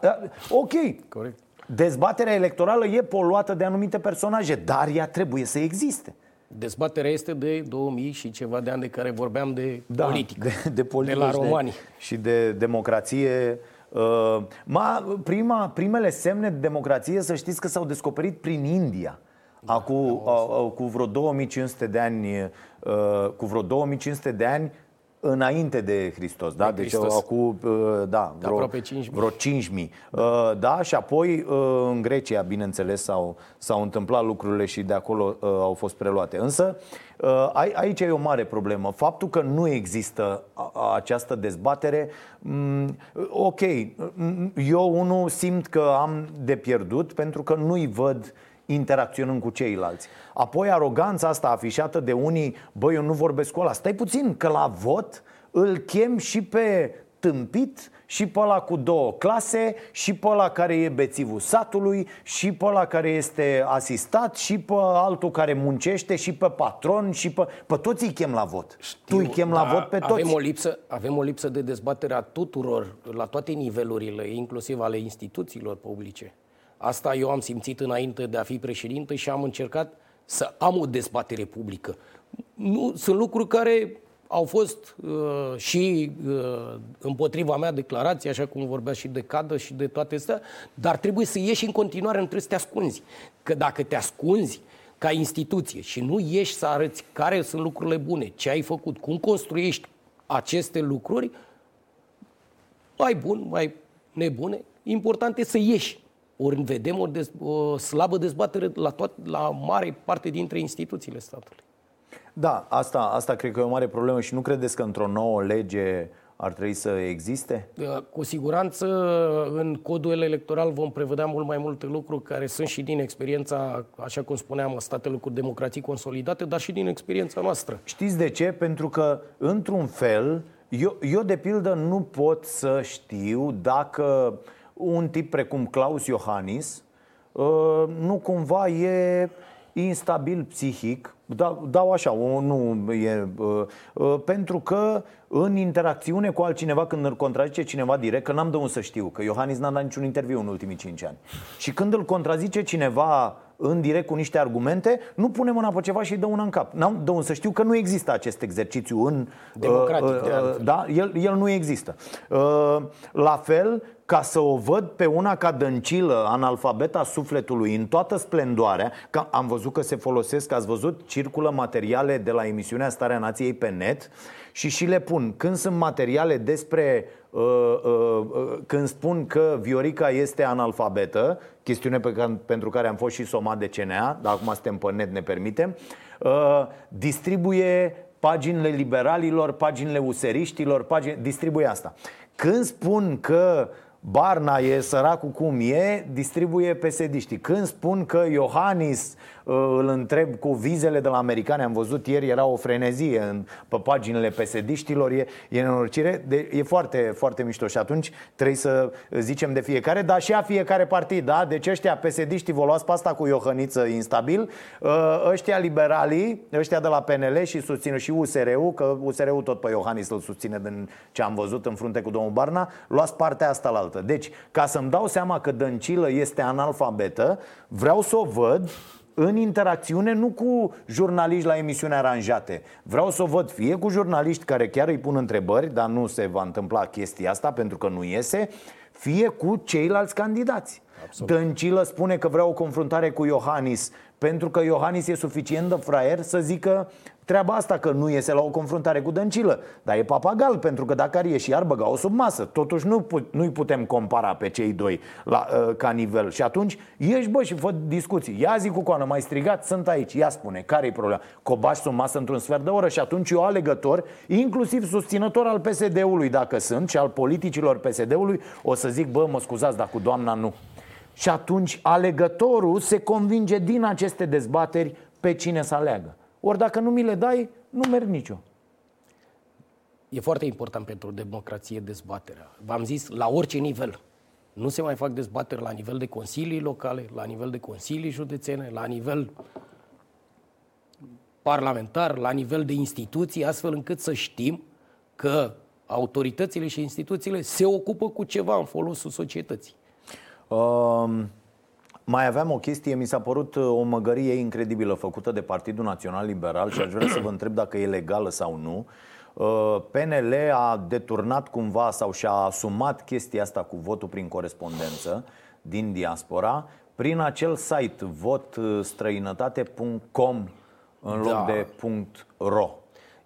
ok. Corect. Dezbaterea electorală e poluată de anumite personaje, dar ea trebuie să existe. Dezbaterea este de două mii și ceva de ani de care vorbeam de da, politică, de, de, politici, de la romani. De, și de democrație. Uh, ma, prima, primele semne de democrație, să știți că s-au descoperit prin India. Acu, uh, uh, cu vreo două mii cinci sute de ani, uh, cu vreo două mii cinci sute de ani Înainte de Hristos, da? De deci acum, da, vreo, aproape cinci mii. Vreo cinci mii. Da. Da, și apoi în Grecia, bineînțeles, s-au, s-au întâmplat lucrurile și de acolo au fost preluate. Însă aici e o mare problemă. Faptul că nu există această dezbatere, ok, eu unul simt că am de pierdut pentru că nu-i văd interacționând cu ceilalți. Apoi aroganța asta afișată de unii: băi, eu nu vorbesc cu ăla. Stai puțin, că la vot îl chem și pe tâmpit, și pe ăla cu două clase, și pe ăla care e bețivul satului, și pe ăla care este asistat, și pe altul care muncește, și pe patron, și pe... Pe toți îi chem la vot. Știu, tu îi chem la vot pe avem toți. O lipsă, avem o lipsă de dezbatere a tuturor, la toate nivelurile, inclusiv ale instituțiilor publice. Asta eu am simțit înainte de a fi președinte și am încercat să am o dezbatere publică. Nu, sunt lucruri care au fost uh, și uh, împotriva mea declarații, așa cum vorbea și de cadă și de toate astea, dar trebuie să ieși în continuare, nu trebuie să te ascunzi. Că dacă te ascunzi ca instituție și nu ieși să arăți care sunt lucrurile bune, ce ai făcut, cum construiești aceste lucruri, mai bun, mai nebune, important e să ieși. Ori vedem o, dez, o slabă dezbatere la, toat, la mare parte dintre instituțiile statului. Da, asta, asta cred că e o mare problemă și nu credeți că într-o nouă lege ar trebui să existe? Cu siguranță în codul electoral vom prevedea mult mai multe lucruri care sunt și din experiența, așa cum spuneam, a statelor cu democrații consolidate, dar și din experiența noastră. Știți de ce? Pentru că, într-un fel, eu, eu de pildă nu pot să știu dacă... un tip precum Klaus Iohannis nu cumva e instabil psihic, dau așa, nu e, pentru că în interacțiune cu altcineva, când îl contrazice cineva direct, că n-am de unde să știu, că Iohannis n-a dat niciun interviu în ultimii cinci ani, și când îl contrazice cineva în direct cu niște argumente, nu pune mâna pe ceva și îi dă una în cap. N-am de unde să știu, că nu există acest exercițiu în... democratic. Uh, uh, uh, da, el, el nu există. Uh, la fel, ca să o văd pe una ca Dăncilă, analfabeta sufletului, în toată splendoarea, că am văzut că se folosesc, ați văzut, circulă materiale de la emisiunea Starea Nației pe net și și le pun. Când sunt materiale despre... Uh, uh, uh, când spun că Viorica este analfabetă, chestiune pe care, pentru care am fost și somat de C N A, dar acum suntem pe net, ne permitem, uh, distribuie paginile liberalilor, paginile useriștilor, pagine, distribuie asta. Când spun că Barna e săracul cum e, distribuie P S D-știi. Când spun că Iohannis uh, îl întreb cu vizele de la americane, am văzut ieri, era o frenezie în, pe paginile P S D-știlor, e, e nenorocire, de, e foarte, foarte mișto și atunci trebuie să zicem de fiecare, dar și a fiecare partid, da? Deci ăștia P S D-știi vă luați pe asta cu Iohăniță instabil, uh, ăștia liberalii, ăștia de la P N L și susțin și U S R-ul, că U S R-ul tot pe Iohannis îl susține din ce am văzut în frunte cu domnul Barna, luați partea asta la... Deci, ca să-mi dau seama că Dăncilă este analfabetă, vreau să o văd în interacțiune, nu cu jurnaliști la emisiuni aranjate. Vreau să o văd fie cu jurnaliști care chiar îi pun întrebări, dar nu se va întâmpla chestia asta pentru că nu iese, fie cu ceilalți candidați. Absolut. Dăncilă spune că vrea o confruntare cu Iohannis pentru că Iohannis e suficient de fraier să zică treaba asta, că nu iese la o confruntare cu Dăncilă. Dar e papagal, pentru că dacă ar ieși, ar băga-o sub masă. Totuși nu put, nu-i putem compara pe cei doi la, uh, ca nivel. Și atunci ieși, bă, și fă discuții. Ia zi cu coană, m-ai strigat, sunt aici. Ia spune, care-i problema? Că o bași sub masă într-un sfert de oră. Și atunci eu, alegător, inclusiv susținător al P S D-ului, dacă sunt, și al politicilor P S D-ului, o să zic, bă, mă scuzați, dar cu doamna nu. Și atunci alegătorul se convinge din aceste dezbateri pe cine să aleagă. Ori dacă nu mi le dai, nu merg nicio. E foarte important pentru democrație dezbaterea. V-am zis, la orice nivel. Nu se mai fac dezbateri la nivel de consilii locale, la nivel de consilii județene, la nivel parlamentar, la nivel de instituții, astfel încât să știm că autoritățile și instituțiile se ocupă cu ceva în folosul societății. Um... Mai aveam o chestie, mi s-a părut o măgărie incredibilă făcută de Partidul Național Liberal și aș vrea să vă întreb dacă e legală sau nu. P N L a deturnat cumva sau și-a asumat chestia asta cu votul prin corespondență din diaspora prin acel site vot străinătate punct com în loc da. de punct ro.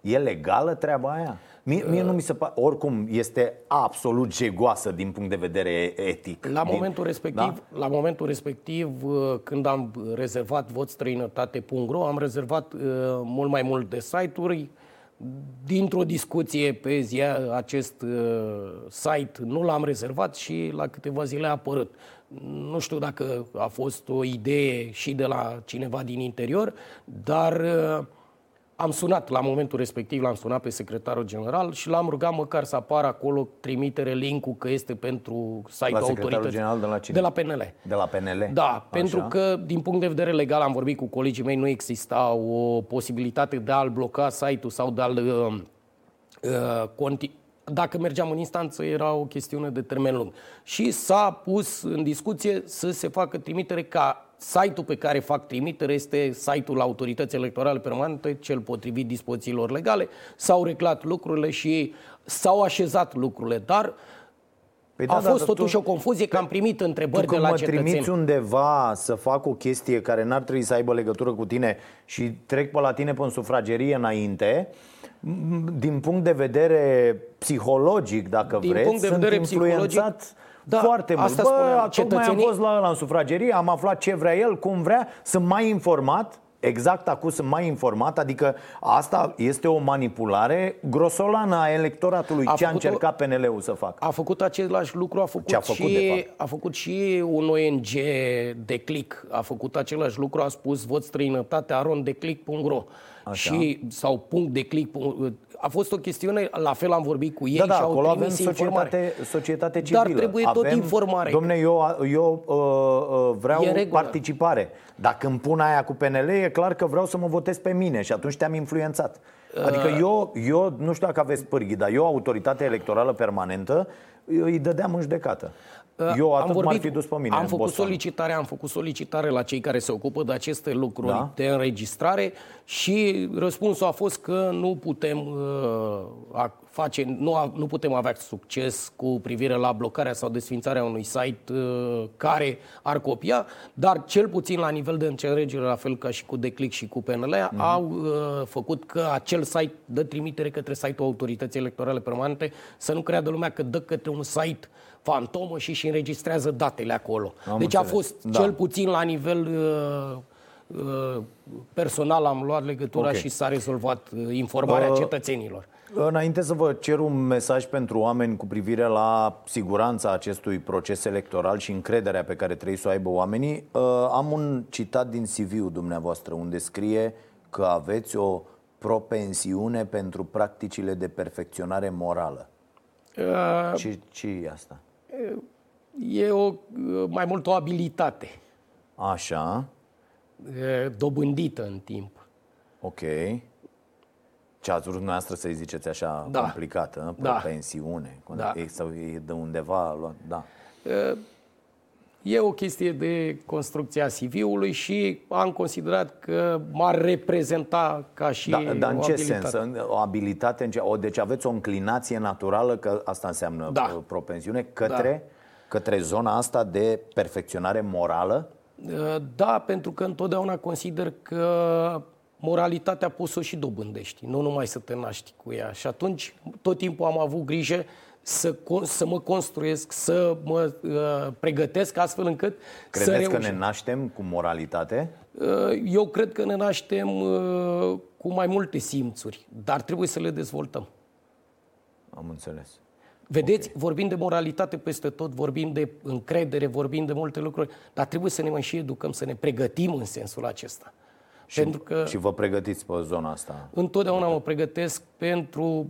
E legală treaba aia? Mie, mie nu mi se pare, oricum este absolut jegoasă din punct de vedere etic. La momentul respectiv, da? La momentul respectiv când am rezervat votstrăinătate punct ro, am rezervat uh, mult mai mult de site-uri. Dintr-o discuție pe zi, acest uh, site nu l-am rezervat și la câteva zile a apărut. Nu știu dacă a fost o idee și de la cineva din interior, dar uh, am sunat, la momentul respectiv l-am sunat pe secretarul general și l-am rugat măcar să apară acolo trimitere link-ul că este pentru site-ul autorității. General de la cine? De la P N L. De la P N L? Da, așa. Pentru că din punct de vedere legal, am vorbit cu colegii mei, nu exista o posibilitate de a-l bloca site-ul sau de a-l... Uh, conti- Dacă mergeam în instanță, era o chestiune de termen lung. Și s-a pus în discuție să se facă trimitere ca site-ul pe care fac trimitere este site-ul Autorității Electorale Permanente, cel potrivit dispozițiilor legale. S-au reclat lucrurile și s-au așezat lucrurile, dar păi a da, fost da, totuși tu, o confuzie că am primit întrebări de la cetățeni. Tu mă trimiți undeva să fac o chestie care n-ar trebui să aibă legătură cu tine și trec pe la tine pe sufragerie înainte, din punct de vedere psihologic, dacă din vreți, punct de vedere sunt influențat... Da, foarte mult. Bă, tocmai am fost la ăla în sufragerie, am aflat ce vrea el, cum vrea, sunt mai informat, exact acum sunt mai informat, adică asta este o manipulare grosolană a electoratului, a ce a încercat o... P N L-ul să facă. A făcut același lucru, a făcut, a făcut, și, a făcut și un O N G de click, a făcut același lucru, a spus vot străinătate, arondeclick punct ro și, sau punct de click. A fost o chestiune, la fel am vorbit cu ei da, da, și au trimis avem societate, societate civilă. Dar trebuie avem, tot informare. Dom'le, eu, eu uh, uh, vreau participare. Dacă îmi pun aia cu P N L, e clar că vreau să mă votez pe mine și atunci te-am influențat. Adică eu, eu nu știu dacă aveți pârghii, dar eu, Autoritatea Electorală Permanentă, îi dădeam în judecată. Eu atât am vorbit, m-ar fi dus pe mine. Am făcut solicitare, am făcut solicitare la cei care se ocupă de aceste lucruri da? de înregistrare și răspunsul a fost că nu putem uh, face, nu, nu putem avea succes cu privire la blocarea sau desfințarea unui site uh, care ar copia, dar cel puțin la nivel de înțelegere, la fel ca și cu Declic și cu P N L, mm-hmm. au uh, făcut că acel site dă trimitere către site-ul Autorității Electorale Permanente, să nu creadă lumea că dă către un site fantomă și și înregistrează datele acolo. Am deci înțeles. A fost da. cel puțin la nivel uh, uh, personal am luat legătura okay. și s-a rezolvat informarea uh, cetățenilor. Înainte să vă cer un mesaj pentru oameni cu privire la siguranța acestui proces electoral și încrederea pe care trebuie să o aibă oamenii, uh, am un citat din C V-ul dumneavoastră unde scrie că aveți o propensiune pentru practicile de perfecționare morală. Uh, ce, ce e asta? E o, mai mult o abilitate. Așa. E, dobândită în timp. Ok. Ce ați vrut dumneavoastră să-i ziceți așa da. complicată? Propensiune. Da. E, sau e de undeva? Da. E, e o chestie de construcția C V-ului și am considerat că m-ar reprezenta ca și da, dar în ce abilitate. Sens? O abilitate? Deci aveți o înclinație naturală, că asta înseamnă da. propensiune, către, da. către zona asta de perfecționare morală? Da, pentru că întotdeauna consider că moralitatea poți să o și dobândești, nu numai să te naști cu ea. Și atunci tot timpul am avut grijă Să, să mă construiesc, să mă uh, pregătesc astfel încât Credeți să reușim. Că ne naștem cu moralitate? Uh, eu cred că ne naștem uh, cu mai multe simțuri, dar trebuie să le dezvoltăm. Am înțeles. Vedeți, okay. vorbim de moralitate peste tot, vorbim de încredere, vorbim de multe lucruri, dar trebuie să ne mai și educăm, să ne pregătim în sensul acesta. Și, pentru că și vă pregătiți pe zona asta? Întotdeauna mă pregătesc pentru...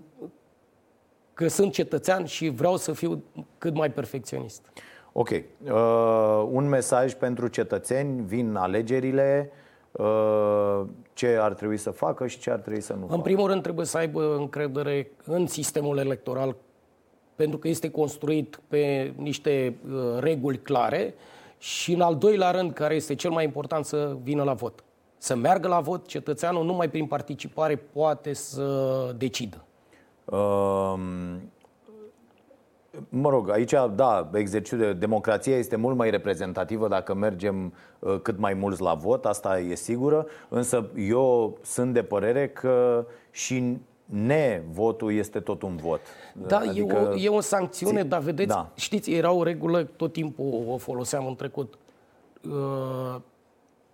că sunt cetățean și vreau să fiu cât mai perfecționist. Ok. Uh, un mesaj pentru cetățeni. Vin alegerile. Uh, ce ar trebui să facă și ce ar trebui să nu facă? În primul rând trebuie să aibă încredere în sistemul electoral, pentru că este construit pe niște uh, reguli clare. Și în al doilea rând, care este cel mai important, să vină la vot. Să meargă la vot. Cetățeanul numai prin participare poate să decidă. Uh, mă rog, aici, da, exercițiul de democrație este mult mai reprezentativă dacă mergem uh, cât mai mulți la vot, asta e sigură, însă eu sunt de părere că și nevotul este tot un vot. Da, adică... e, o, e o sancțiune, zi... dar vedeți, da. știți, era o regulă, tot timpul o foloseam în trecut. Uh,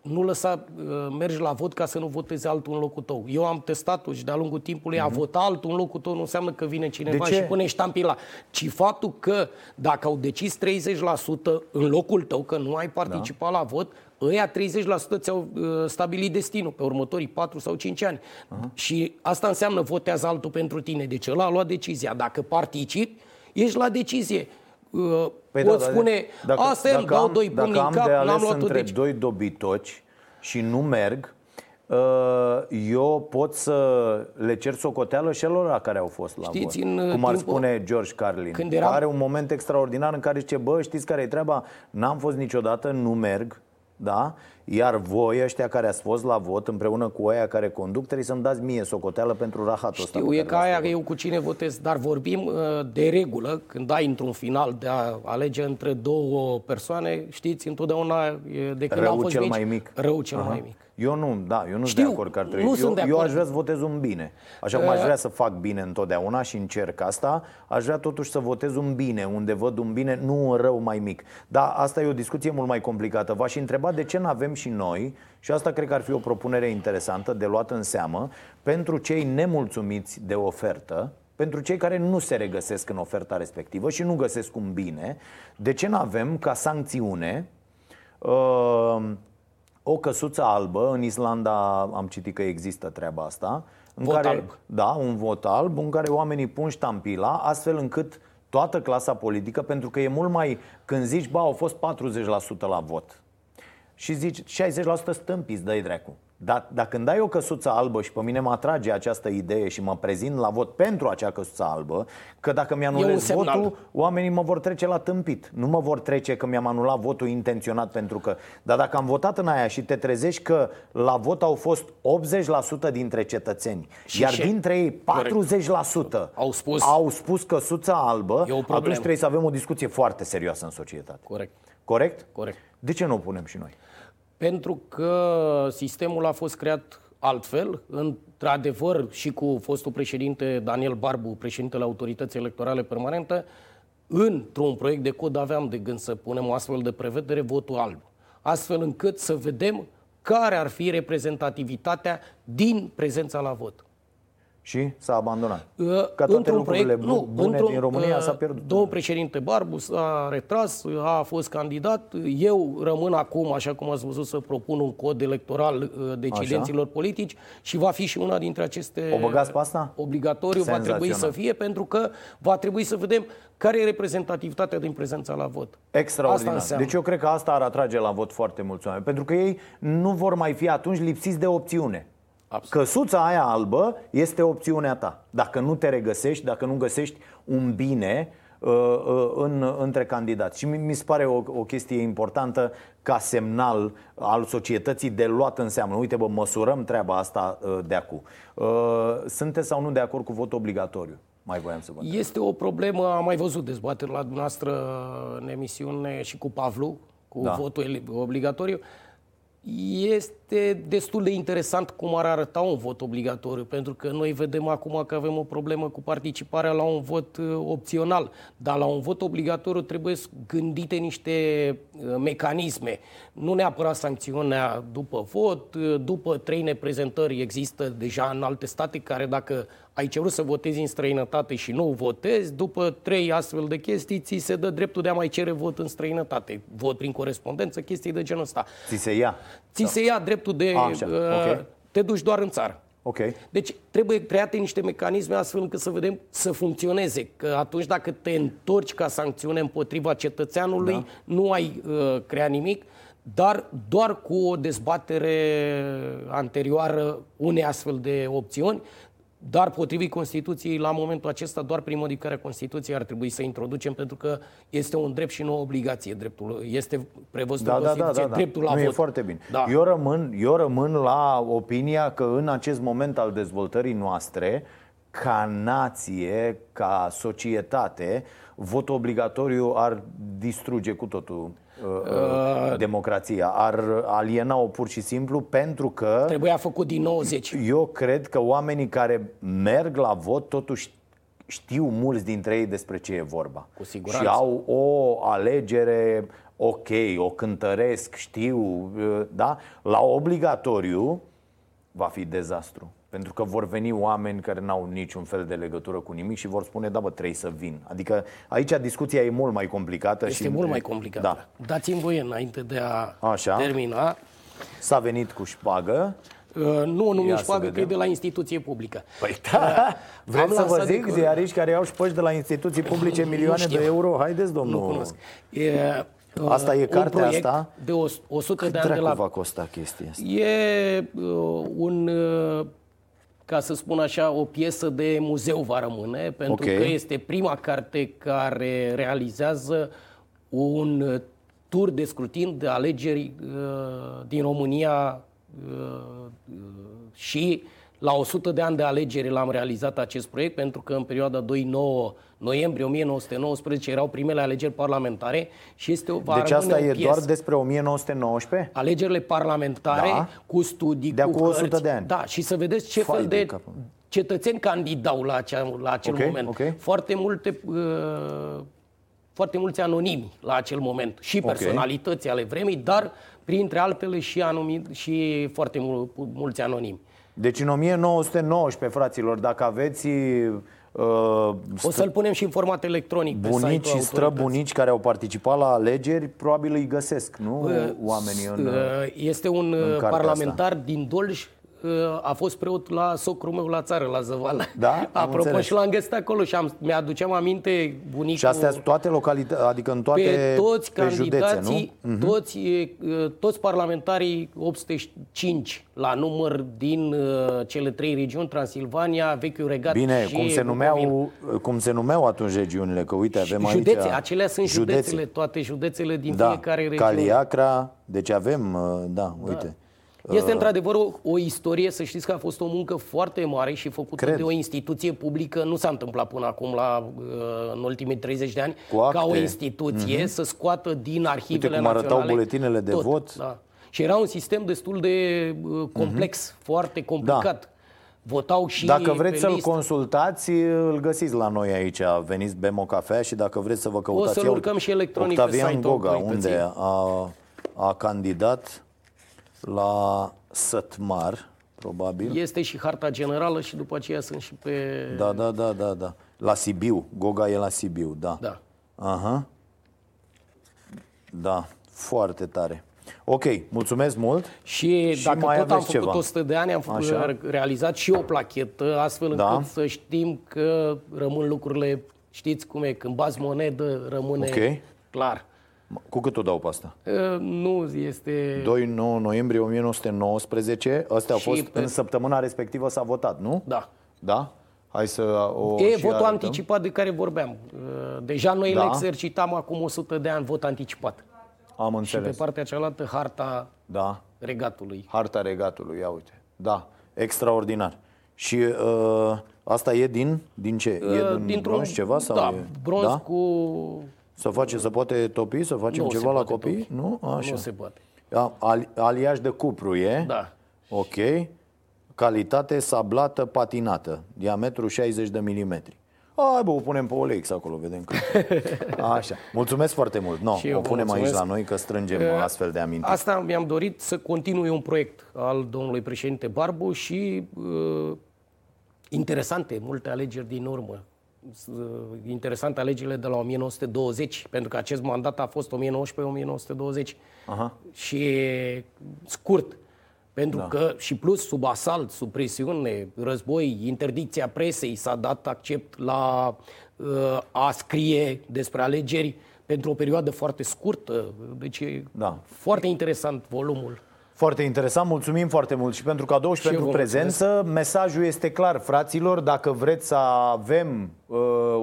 nu lăsa, uh, mergi la vot ca să nu voteze altul în locul tău. Eu am testat-o și de-a lungul timpului uh-huh. a vota altul în locul tău nu înseamnă că vine cineva și pune ștampila. Ci faptul că dacă au decis treizeci la sută în locul tău, că nu ai participat da. la vot, ăia treizeci la sută ți-au uh, stabilit destinul pe următorii patru sau cinci ani. Uh-huh. Și asta înseamnă votează altul pentru tine. Deci ăla a luat decizia. Dacă participi, ești la decizie. Uh, păi pot da, spune, dacă, asta dacă îmi dau am, doi pumni în cap, n-am luat-o. Dacă am de între deci. doi dobitoci și nu merg, uh, eu pot să le cer socoteală și elora care au fost la vot. Cum ar spune George Carlin. Când eram... Are un moment extraordinar în care zice, bă, știți care e treaba? N-am fost niciodată, nu merg. Da? Iar voi, ăștia care ați fost la vot, împreună cu aia care conduc, trebuie să-mi dați mie socoteală pentru rahatul ăsta. Știu, e ca aia că eu cu cine votez, dar vorbim de regulă, când ai într-un final de a alege între două persoane, știți, întotdeauna de când rău au fost cel mici, mai mic. rău cel Aha. mai mic. Eu nu, da, eu nu sunt de acord că ar trebui. Nu eu, sunt de acord. Eu aș vrea să votez un bine. Așa cum aș vrea să fac bine întotdeauna și încerc asta, aș vrea totuși să votez un bine, unde văd un bine, nu un rău mai mic. Dar asta e o discuție mult mai complicată. V-aș întreba de ce n-avem și noi, și asta cred că ar fi o propunere interesantă de luat în seamă, pentru cei nemulțumiți de ofertă, pentru cei care nu se regăsesc în oferta respectivă și nu găsesc un bine, de ce n-avem ca sancțiune... Uh, o căsuță albă, în Islanda am citit că există treaba asta, în vot care, alb. Da, un vot alb în care oamenii pun ștampila astfel încât toată clasa politică, pentru că e mult mai, când zici, ba, au fost patruzeci la sută la vot și zici șaizeci la sută stâmpiți, dă-i dracu. Dar dacă îmi dai o căsuță albă și pe mine mă atrage această idee și mă prezint la vot pentru acea căsuță albă, că dacă mi-anulez votul, oamenii mă vor trece la tâmpit. Nu mă vor trece că mi-am anulat votul intenționat pentru că... Dar dacă am votat în aia și te trezești că la vot au fost optzeci la sută dintre cetățeni, și iar ce? dintre ei patruzeci la sută au spus, au spus căsuța albă, atunci trebuie să avem o discuție foarte serioasă în societate. Corect. Corect? Corect. De ce nu o punem și noi? Pentru că sistemul a fost creat altfel, într-adevăr și cu fostul președinte Daniel Barbu, președintele Autorității Electorale Permanente, într-un proiect de cod aveam de gând să punem o astfel de prevedere, votul alb, astfel încât să vedem care ar fi reprezentativitatea din prezența la vot. Și s-a abandonat. Ca toate lucrurile nu, bune din România s-a pierdut. Domnul președinte Barbu s-a retras, a fost candidat. Eu rămân acum, așa cum ați văzut, să propun un cod electoral decidenților așa. politici și va fi și una dintre aceste... O băgați pe asta? Obligatoriu va trebui să fie, pentru că va trebui să vedem care e reprezentativitatea din prezența la vot. Extraordinar. Deci eu cred că asta ar atrage la vot foarte mulți oameni, pentru că ei nu vor mai fi atunci lipsiți de opțiune. Absolut. Căsuța aia albă este opțiunea ta. Dacă nu te regăsești, dacă nu găsești un bine uh, uh, în, între candidați. Și mi, mi se pare o, o chestie importantă ca semnal al societății de luat în seamă. Uite bă, măsurăm treaba asta uh, de acum. Uh, sunteți sau nu de acord cu votul obligatoriu? Mai voiam să vă întreb. Este o problemă, am mai văzut dezbateri la dumneavoastră în emisiune și cu Pavlu, cu da. votul obligatoriu. Este destul de interesant cum ar arăta un vot obligatoriu, pentru că noi vedem acum că avem o problemă cu participarea la un vot opțional, dar la un vot obligatoriu trebuie gândite niște mecanisme, nu neapărat sancțiunea după vot, după trei neprezentări există deja în alte state care dacă ai cerut să votezi în străinătate și nu votezi, după trei astfel de chestii ți se dă dreptul de a mai cere vot în străinătate, vot prin corespondență, chestii de genul ăsta. Ți se ia? Ți da. se ia dreptul de... A, uh, okay. Te duci doar în țară. Okay. Deci trebuie create niște mecanisme astfel încât să vedem să funcționeze. Că atunci dacă te întorci ca sancțiune împotriva cetățeanului, da. nu ai uh, creat nimic, dar doar cu o dezbatere anterioară unei astfel de opțiuni. Dar potrivit Constituției, la momentul acesta, doar prin modificarea Constituției ar trebui să introducem, pentru că este un drept și nu o obligație. Dreptul este prevăzut da, în Constituție, da, da, da, dreptul da. la nu vot. E foarte bine. Da. Eu, rămân, eu rămân la opinia că în acest moment al dezvoltării noastre, ca nație, ca societate, votul obligatoriu ar distruge cu totul uh, democrația, ar aliena-o pur și simplu, pentru că trebuia făcut din nouăzeci. Eu cred că oamenii care merg la vot totuși știu mulți dintre ei despre ce e vorba. Cu siguranță. Și au o alegere, ok, o cântăresc, știu, da? La obligatoriu va fi dezastru. Pentru că vor veni oameni care n-au niciun fel de legătură cu nimic și vor spune, da bă, trebuie să vin. Adică aici discuția e mult mai complicată. Este și mult mai complicată. Da. Dați-mi voie înainte de a Așa. termina. S-a venit cu șpagă. Uh, nu, nu mi șpagă, că e de la instituție publică. Păi da, vreau să vă zic, de... ziariști care iau șpăși de la instituții publice milioane de euro. Haideți, domnul. Nu cunosc. E... Asta e cartea asta? De o sută de ani de la... Cât dracu va costa chestia asta? E un, ca să spun așa, o piesă de muzeu va rămâne, pentru okay. că este prima carte care realizează un tur de scrutin de alegeri din România și la o sută de ani de alegeri l-am realizat acest proiect, pentru că în perioada doi-nouă noiembrie o mie nouă sute nouăsprezece erau primele alegeri parlamentare și este o vară. Deci asta e doar despre o mie nouă sute nouăsprezece? Alegerile parlamentare, da, cu studii, de cu acum o sută de ani. Da, și să vedeți ce Fai fel de, de cetățeni candidau la, acea, la acel okay, moment. Okay. Foarte multe uh, foarte mulți anonimi la acel moment și personalități okay. ale vremii, dar printre altele și anumit, și foarte mul- mulți anonimi. Deci în o mie nouă sute nouăsprezece, fraților, dacă aveți... Uh, stă... O să-l punem și în format electronic pe site-ul autorității. Bunici și străbunici care au participat la alegeri, probabil îi găsesc, nu? Uh, Oamenii în uh, Este un parlamentar asta. din Dolj, uh, a fost preot la socrul meu la țară, la Zăvală. Da? Apropo, și l-am găsit acolo și am, mi-aduceam aminte bunicul... Și astea sunt toate localități, adică în toate pe toți pe candidații, județe, nu? Toți, uh, toți parlamentarii opt sute cinci la număr din uh, cele trei regiuni, Transilvania, vechiul regat. Bine, și... Bine, cum se numeau, cum se numeau atunci regiunile, că uite, avem aici... Județe, acelea sunt județe. județele, toate județele din da. fiecare regiune. Caliacra, deci avem, uh, da, uite... Da. Este într-adevăr o, o istorie, să știți că a fost o muncă foarte mare și făcută Cred. de o instituție publică. Nu s-a întâmplat până acum la, în ultimii treizeci de ani ca o instituție mm-hmm. să scoată din arhivele naționale. Uite cum arătau buletinele de tot, vot. Da. Și era un sistem destul de complex, mm-hmm. foarte complicat. Da. Votau și dacă vreți să-l listă. consultați, îl găsiți la noi aici. Veniți, bem o cafea și dacă vreți să vă căutați... O să-l urcăm și electronic Octavian pe site-ul Goga, unde a, a candidat... La Sătmar, probabil. Este și harta generală și după aceea sunt și pe... Da, da, da, da, da. La Sibiu, Goga e la Sibiu, da. Da. Aha. Da, foarte tare. Ok, mulțumesc mult. Și, și dacă tot am făcut ceva. o sută de ani, am făcut, realizat și o plachetă, astfel da. încât să știm că rămân lucrurile, știți cum e, când bați monedă, rămâne okay. clar. Cu cât o dau pe asta? Uh, nu, este... doi-nouă noiembrie o mie nouă sute nouăsprezece, astea au fost, pe... în săptămâna respectivă s-a votat, nu? Da. Da? Hai să o E votul arătăm. anticipat de care vorbeam. Uh, deja noi da. le exercitam acum o sută de ani vot anticipat. Am înțeles. Și pe partea cealaltă harta da. regatului. Harta regatului, ia uite. Da, extraordinar. Și... Uh, asta e din, din ce? E din uh, bronz ceva? Sau da, e... bronz da? cu... Să face, să poate topi, să facem nu ceva la copii? Topi. Nu? Așa. Nu se poate. Al, aliaj de cupru e? Da. Ok. Calitate sablată patinată. Diametru șaizeci de milimetri. Hai bă, o punem pe Olex acolo, vedem cât. Așa. Mulțumesc foarte mult. No, o punem mulțumesc. aici la noi, că strângem e, astfel de amintiri. Asta mi-am dorit, să continui un proiect al domnului președinte Barbu și e, interesante, multe alegeri din urmă. Interesante alegerile de la o mie nouă sute douăzeci, pentru că acest mandat a fost o mie nouă sute nouăsprezece - o mie nouă sute douăzeci. Aha. Și scurt, pentru da. că și plus sub asalt, sub presiune, război, interdicția presei, s-a dat accept la a scrie despre alegeri pentru o perioadă foarte scurtă. Deci da. foarte interesant volumul. Foarte interesant, mulțumim foarte mult și pentru cadou și, și pentru prezență. Mulțumesc. Mesajul este clar, fraților, dacă vreți să avem uh,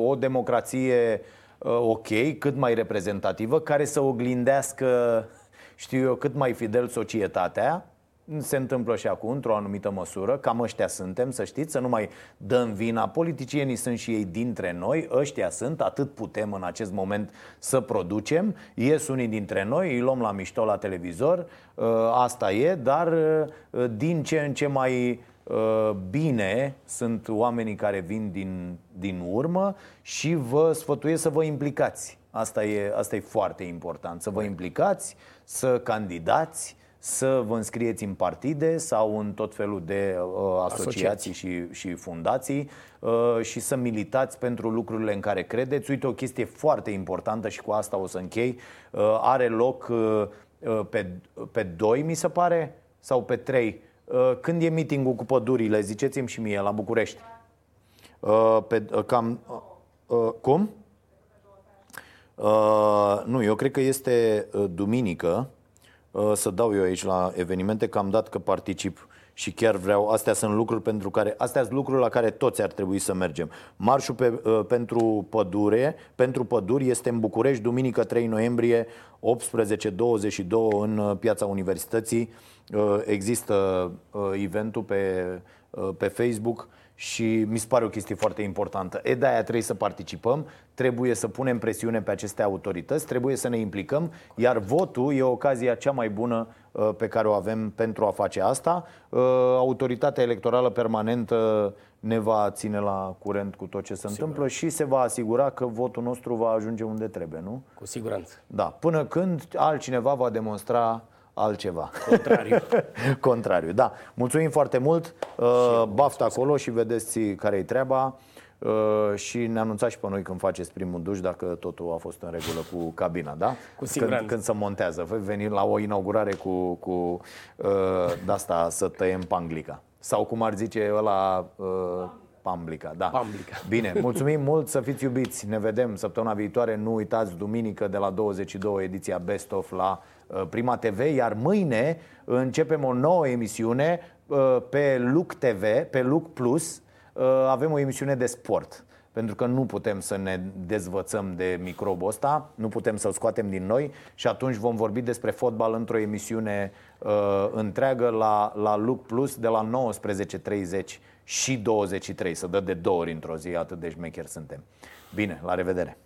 o democrație uh, ok, cât mai reprezentativă, care să oglindească, știu eu, cât mai fidel societatea, se întâmplă și acum, într-o anumită măsură, cam ăștia suntem, să știți, să nu mai dăm vina. Politicienii sunt și ei dintre noi, ăștia sunt, atât putem în acest moment să producem. Ies unii dintre noi, îi luăm la mișto la televizor, asta e, dar din ce în ce mai bine sunt oamenii care vin din, din urmă și vă sfătuiesc să vă implicați. Asta e, asta e foarte important, să vă implicați, să candidați, să vă înscrieți în partide sau în tot felul de uh, asociații și, și fundații uh, și să militați pentru lucrurile în care credeți. Uite, o chestie foarte importantă și cu asta o să închei. Uh, are loc uh, pe, pe doi, mi se pare, sau pe trei. Uh, când e meeting-ul cu pădurile? Ziceți-mi și mie, la București. Uh, pe, uh, cam, uh, uh, cum? Uh, nu, eu cred că este uh, duminică. Să dau eu aici la evenimente, că am dat că particip și chiar vreau. Astea sunt lucruri pentru care, astea sunt lucruri la care toți ar trebui să mergem. Marșul pe, pentru pădure, pentru păduri este în București, duminică trei noiembrie, optsprezece douăzeci și doi, în Piața Universității. Există eventul pe, pe Facebook și mi se pare o chestie foarte importantă. E, de-aia trebuie să participăm, trebuie să punem presiune pe aceste autorități, trebuie să ne implicăm, iar votul e ocazia cea mai bună pe care o avem pentru a face asta. Autoritatea Electorală Permanentă ne va ține la curent cu tot ce se întâmplă și se va asigura că votul nostru va ajunge unde trebuie, nu? Cu siguranță. Da, până când altcineva va demonstra altceva. Contrariu. Contrariu, da. Mulțumim foarte mult. Baftă acolo și vedeți care-i treaba. Și ne anunțați și pe noi când faceți primul duș, dacă totul a fost în regulă cu cabina, da? Cu siguranță. Când, când se montează. Voi veni la o inaugurare cu, cu uh, de-asta să tăiem panglica. Sau cum ar zice ăla... Uh, Pamblica, da. Pamblica. Bine, mulțumim mult, să fiți iubiți. Ne vedem săptămâna viitoare. Nu uitați, duminică de la douăzeci și doi, ediția Best of la Prima T V, iar mâine începem o nouă emisiune pe Look T V, pe Look Plus. Avem o emisiune de sport, pentru că nu putem să ne dezvățăm de microbul ăsta, nu putem să-l scoatem din noi și atunci vom vorbi despre fotbal într-o emisiune uh, întreagă la, la Look Plus de la nouăsprezece treizeci și douăzeci și trei. Să dă de două ori într-o zi, atât de șmecheri suntem. Bine, la revedere!